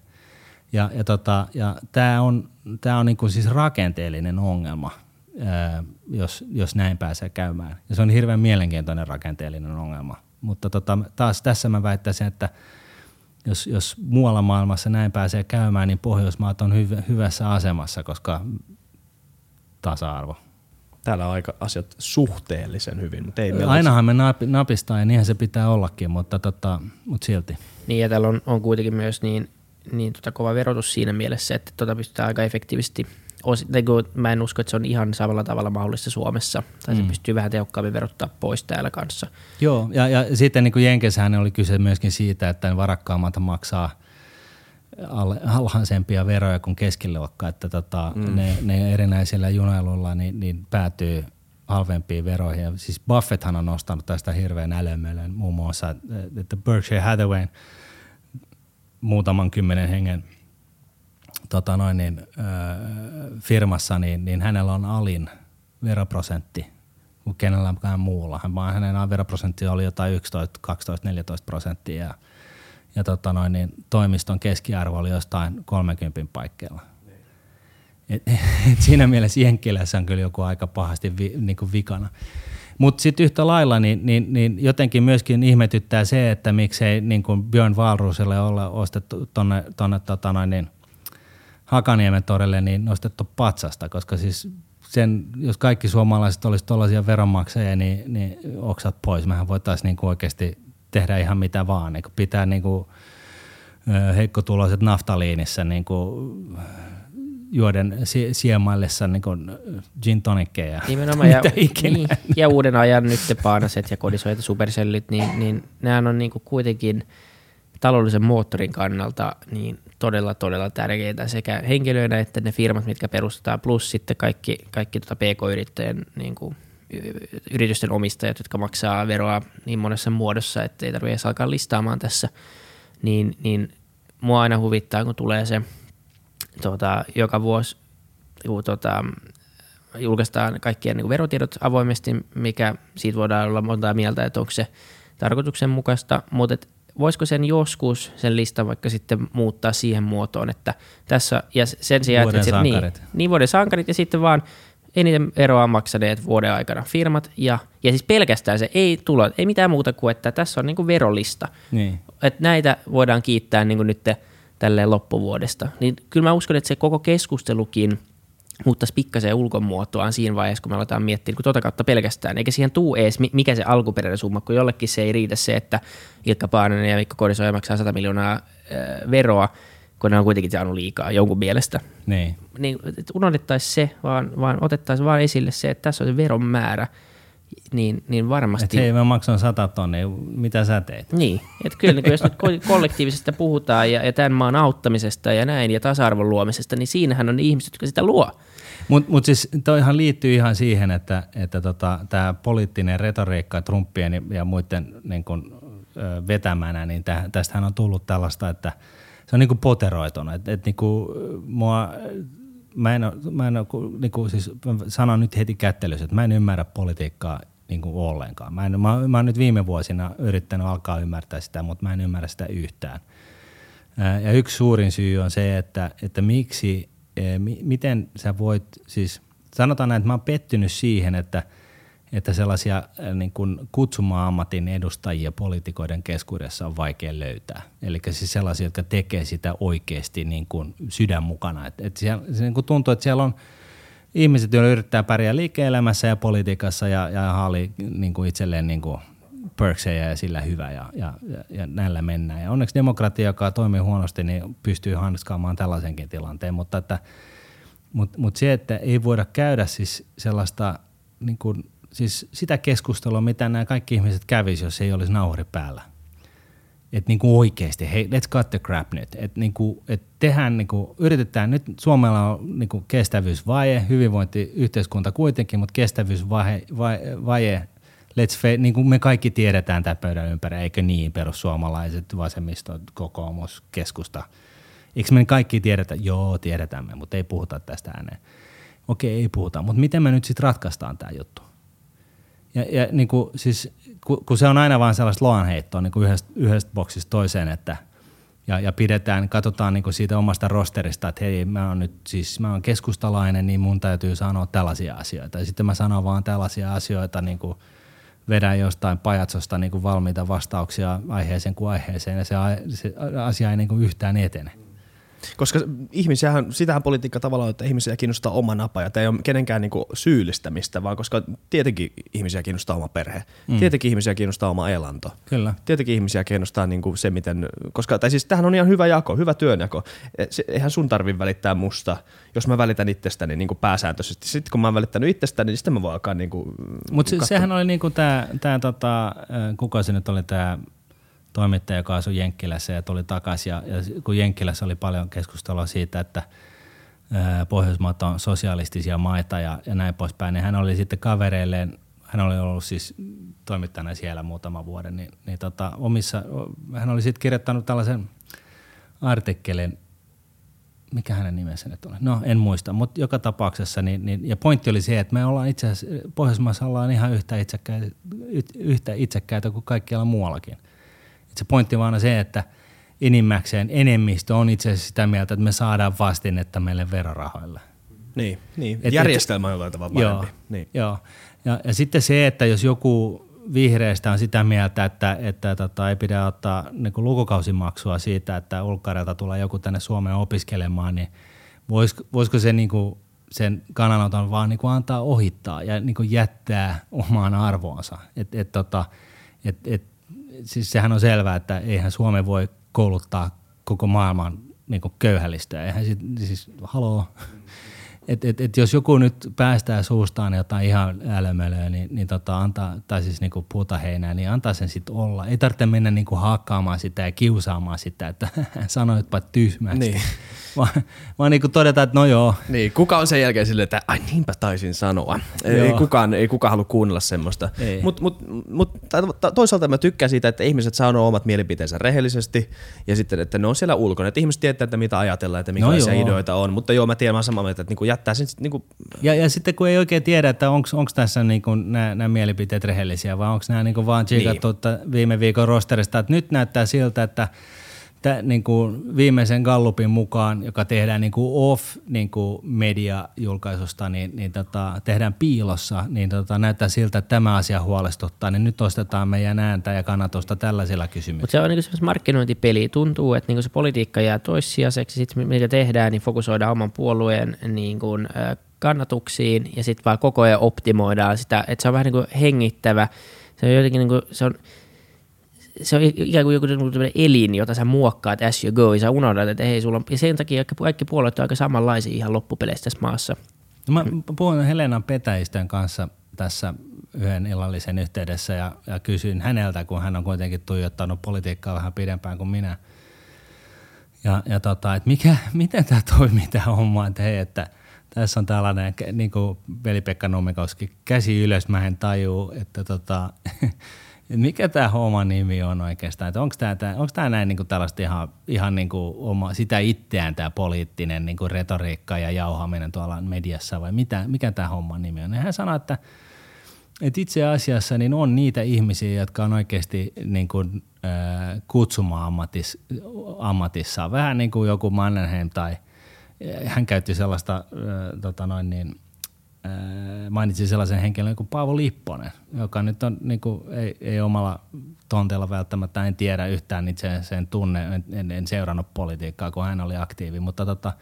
Ja, ja, tota, ja tämä on, tää on niinku siis rakenteellinen ongelma, ää, jos, jos näin pääsee käymään. Ja se on hirveän mielenkiintoinen rakenteellinen ongelma. Mutta tota, taas tässä mä väittäisin, että jos, jos muualla maailmassa näin pääsee käymään, niin Pohjoismaat on hyv- hyvässä asemassa, koska tasa-arvo. Täällä on aika asiat suhteellisen hyvin. Mutta ei ainahan me napistaan ja niinhän se pitää ollakin, mutta, tota, mutta silti. Niin ja täällä on, on kuitenkin myös niin, niin tota kova verotus siinä mielessä, että tota pystytään aika efektiivisesti, osi, mä en usko, että se on ihan samalla tavalla mahdollista Suomessa, tai se mm. pystyy vähän tehokkaammin verottaa pois täällä kanssa. Joo ja, ja sitten niin kuin Jenkessähän oli kyse myöskin siitä, että varakkaammat maksaa alhaisempia veroja kuin keskiluokka, että tota, mm. ne, ne erinäisillä junailuilla niin, niin päätyy halvempiin veroihin. Ja siis Buffetthan on nostanut tästä hirveän älömölön muun muassa, että Berkshire Hathawayn muutaman kymmenen hengen tota noin, niin, ö, firmassa, niin, niin hänellä on alin veroprosentti kuin kenelläkään muulla. Vaan hänen veroprosentti oli jotain yksitoista, kaksitoista, neljätoista prosenttia ja Ja tota noin, niin toimiston keskiarvo oli jostain kolmenkymmenen paikkeilla. Et, et siinä mielessä Jenkkilässä on kyllä joku aika pahasti vi, niin kuin vikana. Mutta sitten yhtä lailla niin, niin, niin jotenkin myöskin ihmetyttää se, että miksei niin kuin Björn Wahlroosille olla ostettu tonne, tonne tota noin, niin Hakaniemen torille niin nostettu patsasta, koska siis sen, jos kaikki suomalaiset olisi tollaisia veronmaksajia, niin, niin oksat pois. Mehän voitaisiin niin kuin oikeasti tehdä ihan mitä vaan, niin pitää niin kuin heikkotuloiset naftaliinissa niin kuin juoden siemaillessa niin kuin gin tonickeja. Nimenomaan ja, niin, ja uuden ajan nyt te Paanaset ja Kodisojat ja Supercellit, niin, niin nämä on niin kuin kuitenkin taloudellisen moottorin kannalta niin todella todella tärkeitä sekä henkilöinä että ne firmat, mitkä perustetaan, plus sitten kaikki, kaikki tuota pee koo-yrittäjien niin kuin yritysten omistajat, jotka maksaa veroa niin monessa muodossa, että ei tarvitse alkaa listaamaan tässä, niin, niin mua aina huvittaa, kun tulee se tota, joka vuosi, kun tota, julkaistaan kaikkien niin kuin verotiedot avoimesti, mikä siitä voidaan olla montaa mieltä, että onko se tarkoituksenmukaista, mutta voisiko sen joskus, sen listan vaikka sitten muuttaa siihen muotoon, että tässä, ja sen sijaan, vuoden että sankarit. Niin, niin vuoden sankarit ja sitten vaan eniten eroa maksaneet vuoden aikana firmat ja, ja siis pelkästään se ei tulo, ei mitään muuta kuin, että tässä on niinku verolista, niin. Että näitä voidaan kiittää niinku nyt tälleen loppuvuodesta. Niin kyllä mä uskon, että se koko keskustelukin muuttaisi pikkasen ulkomuotoaan siinä vaiheessa, kun me aletaan miettiä niin tuota kautta pelkästään, eikä siihen tuu ees mikä se alkuperäinen summa, kun jollekin se ei riitä se, että Ilkka Paananen ja Mikko Kodisoja maksaa sata miljoonaa äh, veroa, kun ne on kuitenkin saanut liikaa jonkun mielestä. Niin. Niin, unohdettaisiin se, vaan, vaan otettaisiin vaan esille se, että tässä on se veron määrä, niin, niin varmasti. Että hei, mä maksan sata tonnia, mitä sä teet? Niin, että kyllä niin jos nyt kollektiivisesta puhutaan ja, ja tämän maan auttamisesta ja näin ja tasa-arvon luomisesta, niin siinähän on ne ihmiset, jotka sitä luo. Mutta mut siis toihan liittyy ihan siihen, että, että tota, tämä poliittinen retoriikka Trumpien ja muiden niin kun, vetämänä, niin tä, tästähän on tullut tällaista, että se on niinku poteroitunut, että et niinku mua, mä en, mä en niinku siis sanon nyt heti kättelyssä, että mä en ymmärrä politiikkaa niinku ollenkaan. Mä, en, mä, mä oon nyt viime vuosina yrittänyt alkaa ymmärtää sitä, mutta mä en ymmärrä sitä yhtään. Ja yksi suurin syy on se, että, että miksi, miten sä voit, siis sanotaan näin, että mä oon pettynyt siihen, että, että sellaisia niin kuin kutsuma-ammatin edustajia poliitikoiden keskuudessa on vaikea löytää. Eli siis sellaisia, jotka tekee sitä oikeasti niin kuin sydän mukana. Et, et siellä, se niin kuin tuntuu, että siellä on ihmiset, joilla yrittää pärjää liike-elämässä ja politiikassa ja, ja haali niin kuin itselleen niin kuin perkseja ja sillä hyvä ja, ja, ja näillä mennään. Ja onneksi demokratia, joka toimii huonosti, niin pystyy hanskaamaan tällaisenkin tilanteen. Mutta että, mut, mut se, että ei voida käydä siis sellaista niin kuin siis sitä keskustelua, mitä nämä kaikki ihmiset kävisi, jos ei olisi nauhuri päällä. Että niinku oikeasti, hei, let's cut the crap nyt. Että niinku, et tehdään, niinku, yritetään nyt, Suomella on niinku kestävyysvaje, hyvinvointiyhteiskunta kuitenkin, mutta kestävyysvaje, vaje, vaje, let's fa- niinku me kaikki tiedetään tämän pöydän ympäri, eikö niin, perussuomalaiset, vasemmisto, kokoomus, keskusta. Eikö me kaikki tiedetä? Joo, tiedetään me, mutta ei puhuta tästä ääneen. Okei, ei puhuta, mutta miten me nyt sitten ratkaistaan tämä juttu? Ja, ja niin kuin, siis, kun, kun se on aina vaan sellaista loanheittoa niin kuin yhdestä, yhdestä boksista toiseen, että ja, ja pidetään, katsotaan niin kuin siitä omasta rosterista, että hei, mä oon nyt siis, mä oon keskustalainen, niin mun täytyy sanoa tällaisia asioita. Ja sitten mä sanon vaan tällaisia asioita, niin kuin vedän jostain pajatsosta niin kuin valmiita vastauksia aiheeseen kuin aiheeseen, ja se, se asia ei niin kuin yhtään etene. Koska ihmisiähän, sitähän politiikka tavallaan, että ihmisiä kiinnostaa oma napa, ja tämä ei ole kenenkään niinku syyllistämistä, vaan koska tietenkin ihmisiä kiinnostaa oma perhe, mm. tietenkin ihmisiä kiinnostaa oma elanto, kyllä. Tietenkin ihmisiä kiinnostaa niinku se, miten, koska, tai siis tämähän on ihan hyvä jako, hyvä työnjako, se, eihän sun tarvitse välittää musta, jos mä välitän itsestäni niinku pääsääntöisesti, sitten kun mä oon välittänyt itsestäni, niin sitten mä voin alkaa niinku Mutta se, sehän oli niinku tämä, tää, tota, kuka se nyt oli tämä, toimittaja, joka asui Jenkkilässä ja tuli takaisin. Ja, ja kun Jenkkilässä oli paljon keskustelua siitä, että ää, Pohjoismaat on sosialistisia maita ja, ja näin poispäin, niin hän oli sitten kavereilleen, hän oli ollut siis toimittajana siellä muutama vuoden, niin, niin tota, omissa, hän oli sitten kirjoittanut tällaisen artikkelin, mikä hänen nimensä nyt oli? No en muista, mutta joka tapauksessa, niin, niin, ja pointti oli se, että me ollaan itse asiassa, Pohjoismaissa ollaan ihan yhtä itsekkäitä, yhtä itsekkäitä kuin kaikkialla muuallakin. Se pointti vaan on se, että enimmäkseen enemmistö on itse asiassa sitä mieltä, että me saadaan vastinetta meille verorahoille. Niin, niin. Et, järjestelmä on jollain tavalla parempi. Joo, niin. Joo. Ja, ja sitten se, että jos joku vihreistä on sitä mieltä, että, että tota, ei pidä ottaa niin kuin lukukausimaksua siitä, että Ulkarilta tulee joku tänne Suomeen opiskelemaan, niin vois, voisiko se niin kuin sen kannanoton vaan niin kuin antaa ohittaa ja niin kuin jättää omaan arvoonsa. Että et, tota, et, et, siis sehän on selvää, että eihän Suomi voi kouluttaa koko maailman niin kuin köyhällistöä. Eihän sit, siis, haloo. Et, et, et jos joku nyt päästää suustaan jotain ihan älömölöä, niin, niin tota, antaa, tai siis niin kuin puutaheinää, niin antaa sen sitten olla. Ei tarvitse mennä niin kuin haakkaamaan sitä ja kiusaamaan sitä, että sanoitpa tyhmästi. Niin. Vaan, vaan niin kuin todetaan, että no joo. Niin, kuka on sen jälkeen silleen, että ai niinpä taisin sanoa. Ei, ei kukaan, ei kukaan halua kuunnella semmoista. Mutta mut, mut, toisaalta mä tykkään siitä, että ihmiset sanoo omat mielipiteensä rehellisesti ja sitten, että ne on siellä ulkona. Että ihmiset tietää, että mitä ajatellaan, että minkälaisia no ideoita on. Mutta joo, mä tiedän, mä samaa mieltä, että niin kuin jättää sen sitten. Niinku. Ja, ja sitten kun ei oikein tiedä, että onko tässä niinku nämä mielipiteet rehellisiä, vai onko nämä niinku vaan tsiikattu niin. viime viikon rosterista, että nyt näyttää siltä, että Tä, niin kuin viimeisen gallupin mukaan, joka tehdään niin kuin off niin kuin mediajulkaisusta, niin, niin tota, tehdään piilossa, niin tota, näyttää siltä, että tämä asia huolestuttaa, niin nyt ostetaan meidän ääntä ja kannatusta tällaisilla kysymyksillä. Mutta se on niin semmoista markkinointipeliä. Tuntuu, että niin kuin se politiikka jää toissijaiseksi, sitten mitä tehdään, niin fokusoidaan oman puolueen niin kuin, äh, kannatuksiin ja sitten vaan koko ajan optimoidaan sitä, että se on vähän niin kuin hengittävä. Se on jotenkin niin kuin, se on Se on ikään kuin joku elin, jota sä muokkaat as you go, ja sä unohdat, että hei, sulla on, ja sen takia kaikki puolueet on aika samanlaisia ihan loppupeleissä tässä maassa. No mä puhun Helena Petäistön kanssa tässä yhden illallisen yhteydessä, ja, ja kysyin häneltä, kun hän on kuitenkin tuijottanut politiikkaa vähän pidempään kuin minä, ja, ja tota, että mikä, miten tämä toimii tämä homma, että hei, että tässä on tällainen, niin kuin Veli-Pekka Nummikoski, käsi ylös, mä en tajuu, että tota... Mikä tämä homman nimi on oikeastaan? Onko tämä näin niinku tällaista ihan, ihan niinku oma, sitä itseään tämä poliittinen niinku retoriikka ja jauhaaminen tuolla mediassa vai mitä, mikä tämä homman nimi on? Ja hän sanoi, että, että itse asiassa niin on niitä ihmisiä, jotka on oikeasti niinku, äh, kutsuma-ammatissa. Ammatissa. Vähän niin kuin joku Mannerheim tai hän käytti sellaista äh, tota noin niin, mainitsin sellaisen henkilön kuin Paavo Lipponen, joka nyt on, niin kuin, ei, ei omalla tonteella välttämättä, en tiedä yhtään itse sen tunne, en, en, en seurannut politiikkaa, kun hän oli aktiivi, mutta tota,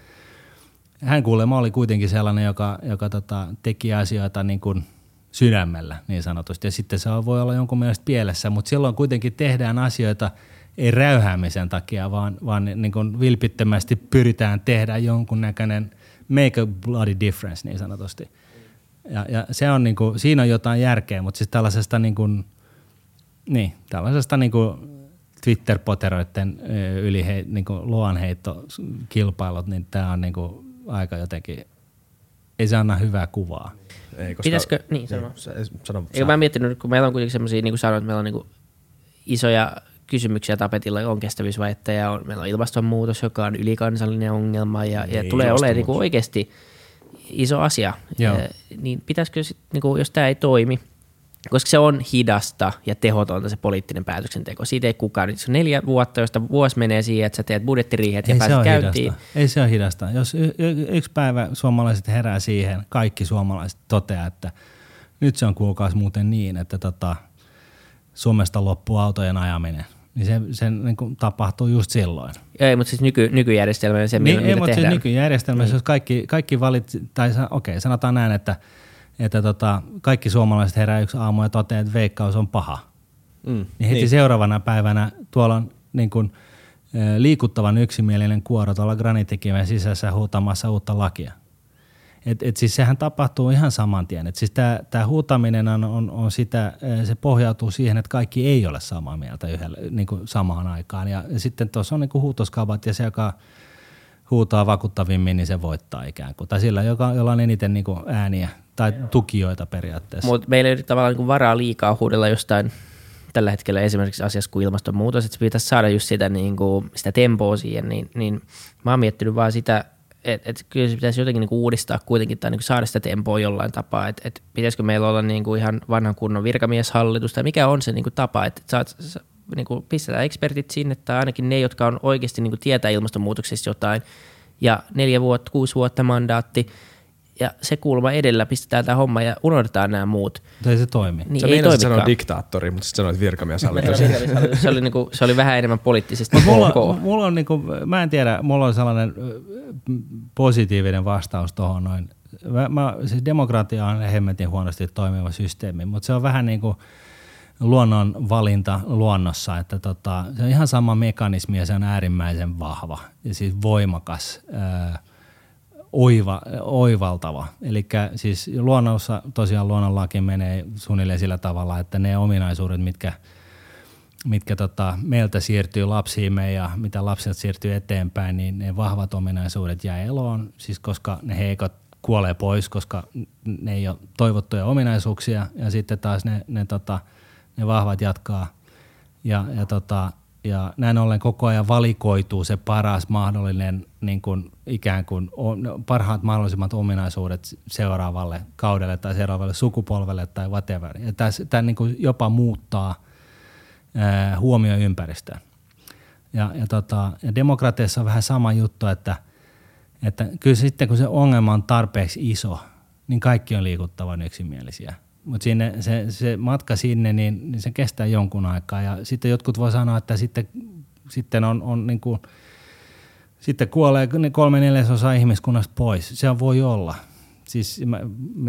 hän kuulemma oli kuitenkin sellainen, joka, joka tota, teki asioita niin kuin sydämellä niin sanotusti, ja sitten se voi olla jonkun mielestä pielessä, mutta silloin kuitenkin tehdään asioita ei räyhäämisen takia, vaan, vaan niin kuin vilpittömästi pyritään tehdä jonkun näköinen make a bloody difference niin sanotusti. Ja, ja se on niinku, siinä on jotain järkeä, mutta siis tällaisesta, niinku, niin, tällaisesta niinku Twitter-poteroiden yli he, niinku luonheittokilpailut, niin tämä on niinku aika jotenkin, ei se anna hyvää kuvaa. Ei, koska, pitäisikö, niin sanoa. Sano, Eikö mä miettinyt, kun meillä on kuitenkin sellaisia, niin kuin sanoin, että meillä on niinku isoja kysymyksiä tapetilla, on kestävyysvajetta ja on, meillä on ilmastonmuutos, joka on ylikansallinen ongelma ja, ja tulee olemaan niinku oikeasti iso asia, ee, niin pitäisikö sit, niinku, jos tämä ei toimi, koska se on hidasta ja tehotonta se poliittinen päätöksenteko, siitä ei kukaan, nyt se on neljä vuotta, josta vuosi menee siihen, että sä teet budjettiriihet ja ei pääset käyntiin. Hidasta. Ei se ole hidasta, jos y- y- yksi päivä suomalaiset herää siihen, kaikki suomalaiset toteaa, että nyt se on kuulkaas muuten niin, että tota, Suomesta loppuu autojen ajaminen. Niin se, se niin kuin tapahtuu just silloin. Ei, mutta siis nyky, nykyjärjestelmällä se, millä niin, mitä ei, tehdään. Ei, mutta siis nykyjärjestelmässä, niin. Jos kaikki, kaikki valitsi, tai okei, okay, sanotaan näin, että, että tota, kaikki suomalaiset herää yksi aamu ja toteaa, että Veikkaus on paha. Mm, niin heti niin. Seuraavana päivänä tuolla on niin kuin, liikuttavan yksimielinen kuoro tuolla graniittikiven sisässä huutamassa uutta lakia. Et, et siis sehän tapahtuu ihan saman tien. Et siis tämä huutaminen on, on, on sitä, se pohjautuu siihen, että kaikki ei ole samaa mieltä yhdellä, niin kuin samaan aikaan. Ja sitten tuossa on niin kuin huutoskavat ja se, joka huutaa vakuuttavimmin, niin se voittaa ikään kuin. Tai sillä, joka, jolla on eniten niin kuin ääniä tai tukijoita periaatteessa. Mutta meillä ei ole tavallaan niin kuin varaa liikaa huudella jostain tällä hetkellä esimerkiksi asiassa kuin ilmastonmuutos, että se pitäisi saada just sitä, niin kuin, sitä tempoa siihen. Niin, niin mä oon miettinyt vaan sitä... Että et, kyllä se pitäisi jotenkin niinku uudistaa kuitenkin tai niinku saada sitä tempoa jollain tapaa, että et, pitäisikö meillä olla niinku ihan vanhan kunnon virkamieshallitus tai mikä on se niinku tapa, että et niinku pistetään ekspertit sinne tai ainakin ne, jotka on oikeasti niinku tietää ilmastonmuutoksesta jotain ja neljä vuotta, kuusi vuotta mandaatti ja se kulma edellä pistetään tämä homma ja unohdetaan nämä muut. Tai se toimi. Niin, sä ei toimikaan. Sä sanoit diktaattori, mutta sitten sanoit virkamieshallitus. se, oli niinku, se oli vähän enemmän poliittisesti mulla, ok. Mulla on niinku, mä en tiedä, mulla on sellainen positiivinen vastaus tuohon noin. Mä, siis demokratia on hemmetin huonosti toimiva systeemi, mutta se on vähän niin kuin luonnon valinta luonnossa, että tota, se on ihan sama mekanismi ja se on äärimmäisen vahva ja siis voimakas. Öö, Oiva, oivaltava. Eli siis luonnossa tosiaan luonnonlaki menee suunnilleen sillä tavalla, että ne ominaisuudet, mitkä, mitkä tota, meiltä siirtyy lapsiimme ja mitä lapset siirtyy eteenpäin, niin ne vahvat ominaisuudet jää eloon, siis koska ne heikot kuolee pois, koska ne ei ole toivottuja ominaisuuksia ja sitten taas ne, ne, tota, ne vahvat jatkaa ja, ja tota, ja näin ollen koko ajan valikoituu se paras mahdollinen niin kuin ikään kuin parhaat mahdollisimmat ominaisuudet seuraavalle kaudelle tai seuraavalle sukupolvelle tai whatever. Ja tämä niin kuin jopa muuttaa ää, huomioympäristöä. Ja, ja, tota, ja demokratiassa on vähän sama juttu, että, että kyllä sitten kun se ongelma on tarpeeksi iso, niin kaikki on liikuttavan yksimielisiä. Mutta se, se matka sinne, niin, niin se kestää jonkun aikaa. Ja sitten jotkut voi sanoa, että sitten, sitten, on, on niin kuin, sitten kuolee kolme neljäsosaa ihmiskunnasta pois. Se voi olla. Siis mä,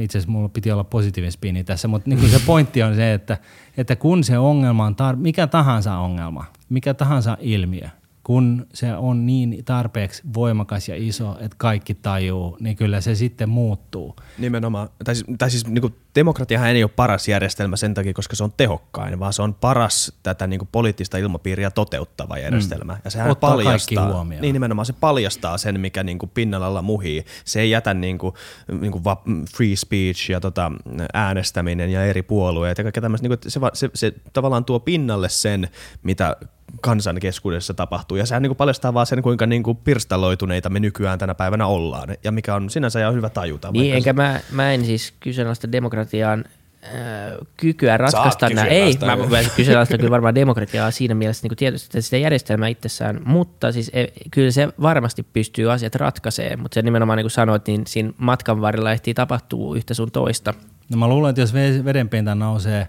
itse asiassa mulla piti olla positiivinen spiini tässä, mutta niin se pointti on se, että, että kun se ongelma on, tar- mikä tahansa ongelma, mikä tahansa ilmiö, kun se on niin tarpeeksi voimakas ja iso, että kaikki tajuu, niin kyllä se sitten muuttuu. Nimenomaan. Tai siis, tai siis niin kuin demokratiahan ei ole paras järjestelmä sen takia, koska se on tehokkain, vaan se on paras tätä niin kuin poliittista ilmapiiriä toteuttava järjestelmä. Mm. Ja sehän ottaa paljastaa, niin nimenomaan se paljastaa sen, mikä niin kuin pinnalla muhii. Se ei jätä niin kuin, niin kuin free speech ja tota, äänestäminen ja eri puolueet ja kaikkea tämmöistä. Niin kuin, se, se, se tavallaan tuo pinnalle sen, mitä kansan keskuudessa tapahtuu. Ja sehän niin kuin paljastaa vaan sen, kuinka niin kuin pirstaloituneita me nykyään tänä päivänä ollaan. Ja mikä on sinänsä ihan hyvä tajuta. Niin, enkä mä, mä en siis kyseenalaista demokratiaan äh, kykyä ratkaista. Nää, ei, mä, mä kyseenalaistan kyllä varmaan demokratiaa siinä mielessä niin tietysti sitä järjestelmää itsessään. Mutta siis e, kyllä se varmasti pystyy asiat ratkaisemaan. Mutta se nimenomaan niin kuin sanoit, niin siinä matkan varrella ehtii tapahtuu yhtä sun toista. No mä luulen, että jos vedenpinta nousee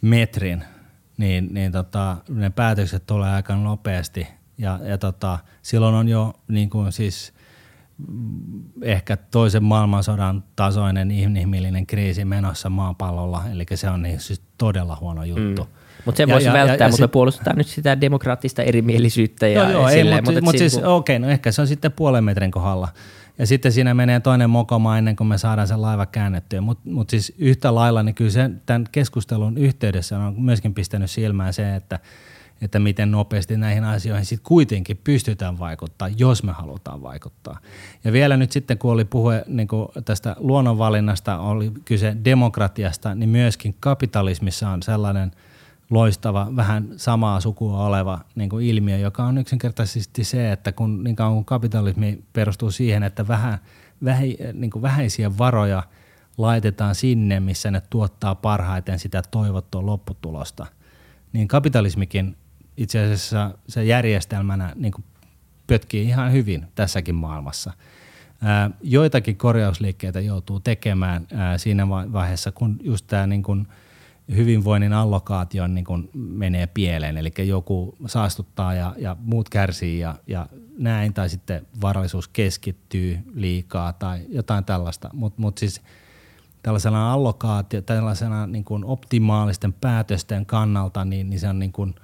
metrin, niin, niin tota, ne päätökset tulee aika nopeasti ja, ja tota, silloin on jo niin kuin siis ehkä toisen maailmansodan tasoinen inhimillinen kriisi menossa maapallolla, eli se on niin, siis todella huono juttu. Mm. Mutta sen voisi välttää, ja, ja, mutta ja me puolustetaan nyt sitä demokraattista erimielisyyttä. Ja joo, joo, silleen, ei, mutta, mutta siis kun okei, okay, no ehkä se on sitten puolen metrin kohdalla. Ja sitten siinä menee toinen mokoma ennen kuin me saadaan sen laiva käännettyä. Mutta mut siis yhtä lailla, niin kyllä sen, tämän keskustelun yhteydessä on myöskin pistänyt silmään se, että, että miten nopeasti näihin asioihin sitten kuitenkin pystytään vaikuttaa, jos me halutaan vaikuttaa. Ja vielä nyt sitten, kun oli puhe niin kuin tästä luonnonvalinnasta, oli kyse demokratiasta, niin myöskin kapitalismissa on sellainen loistava, vähän samaa sukua oleva niin kuin ilmiö, joka on yksinkertaisesti se, että kun, niin kuin kapitalismi perustuu siihen, että vähän, vähä, niin kuin vähäisiä varoja laitetaan sinne, missä ne tuottaa parhaiten sitä toivottua lopputulosta, niin kapitalismikin itse asiassa se järjestelmänä niin kuin pötkii ihan hyvin tässäkin maailmassa. Ää, joitakin korjausliikkeitä joutuu tekemään ää, siinä vaiheessa, kun just tämä niin kuin hyvinvoinnin allokaatio niin kun menee pieleen, eli joku saastuttaa ja, ja muut kärsii ja, ja näin, tai sitten varallisuus keskittyy liikaa tai jotain tällaista, mutta mut siis tällaisena allokaatio, tällaisena niin kun optimaalisten päätösten kannalta, niin, niin se on niin kun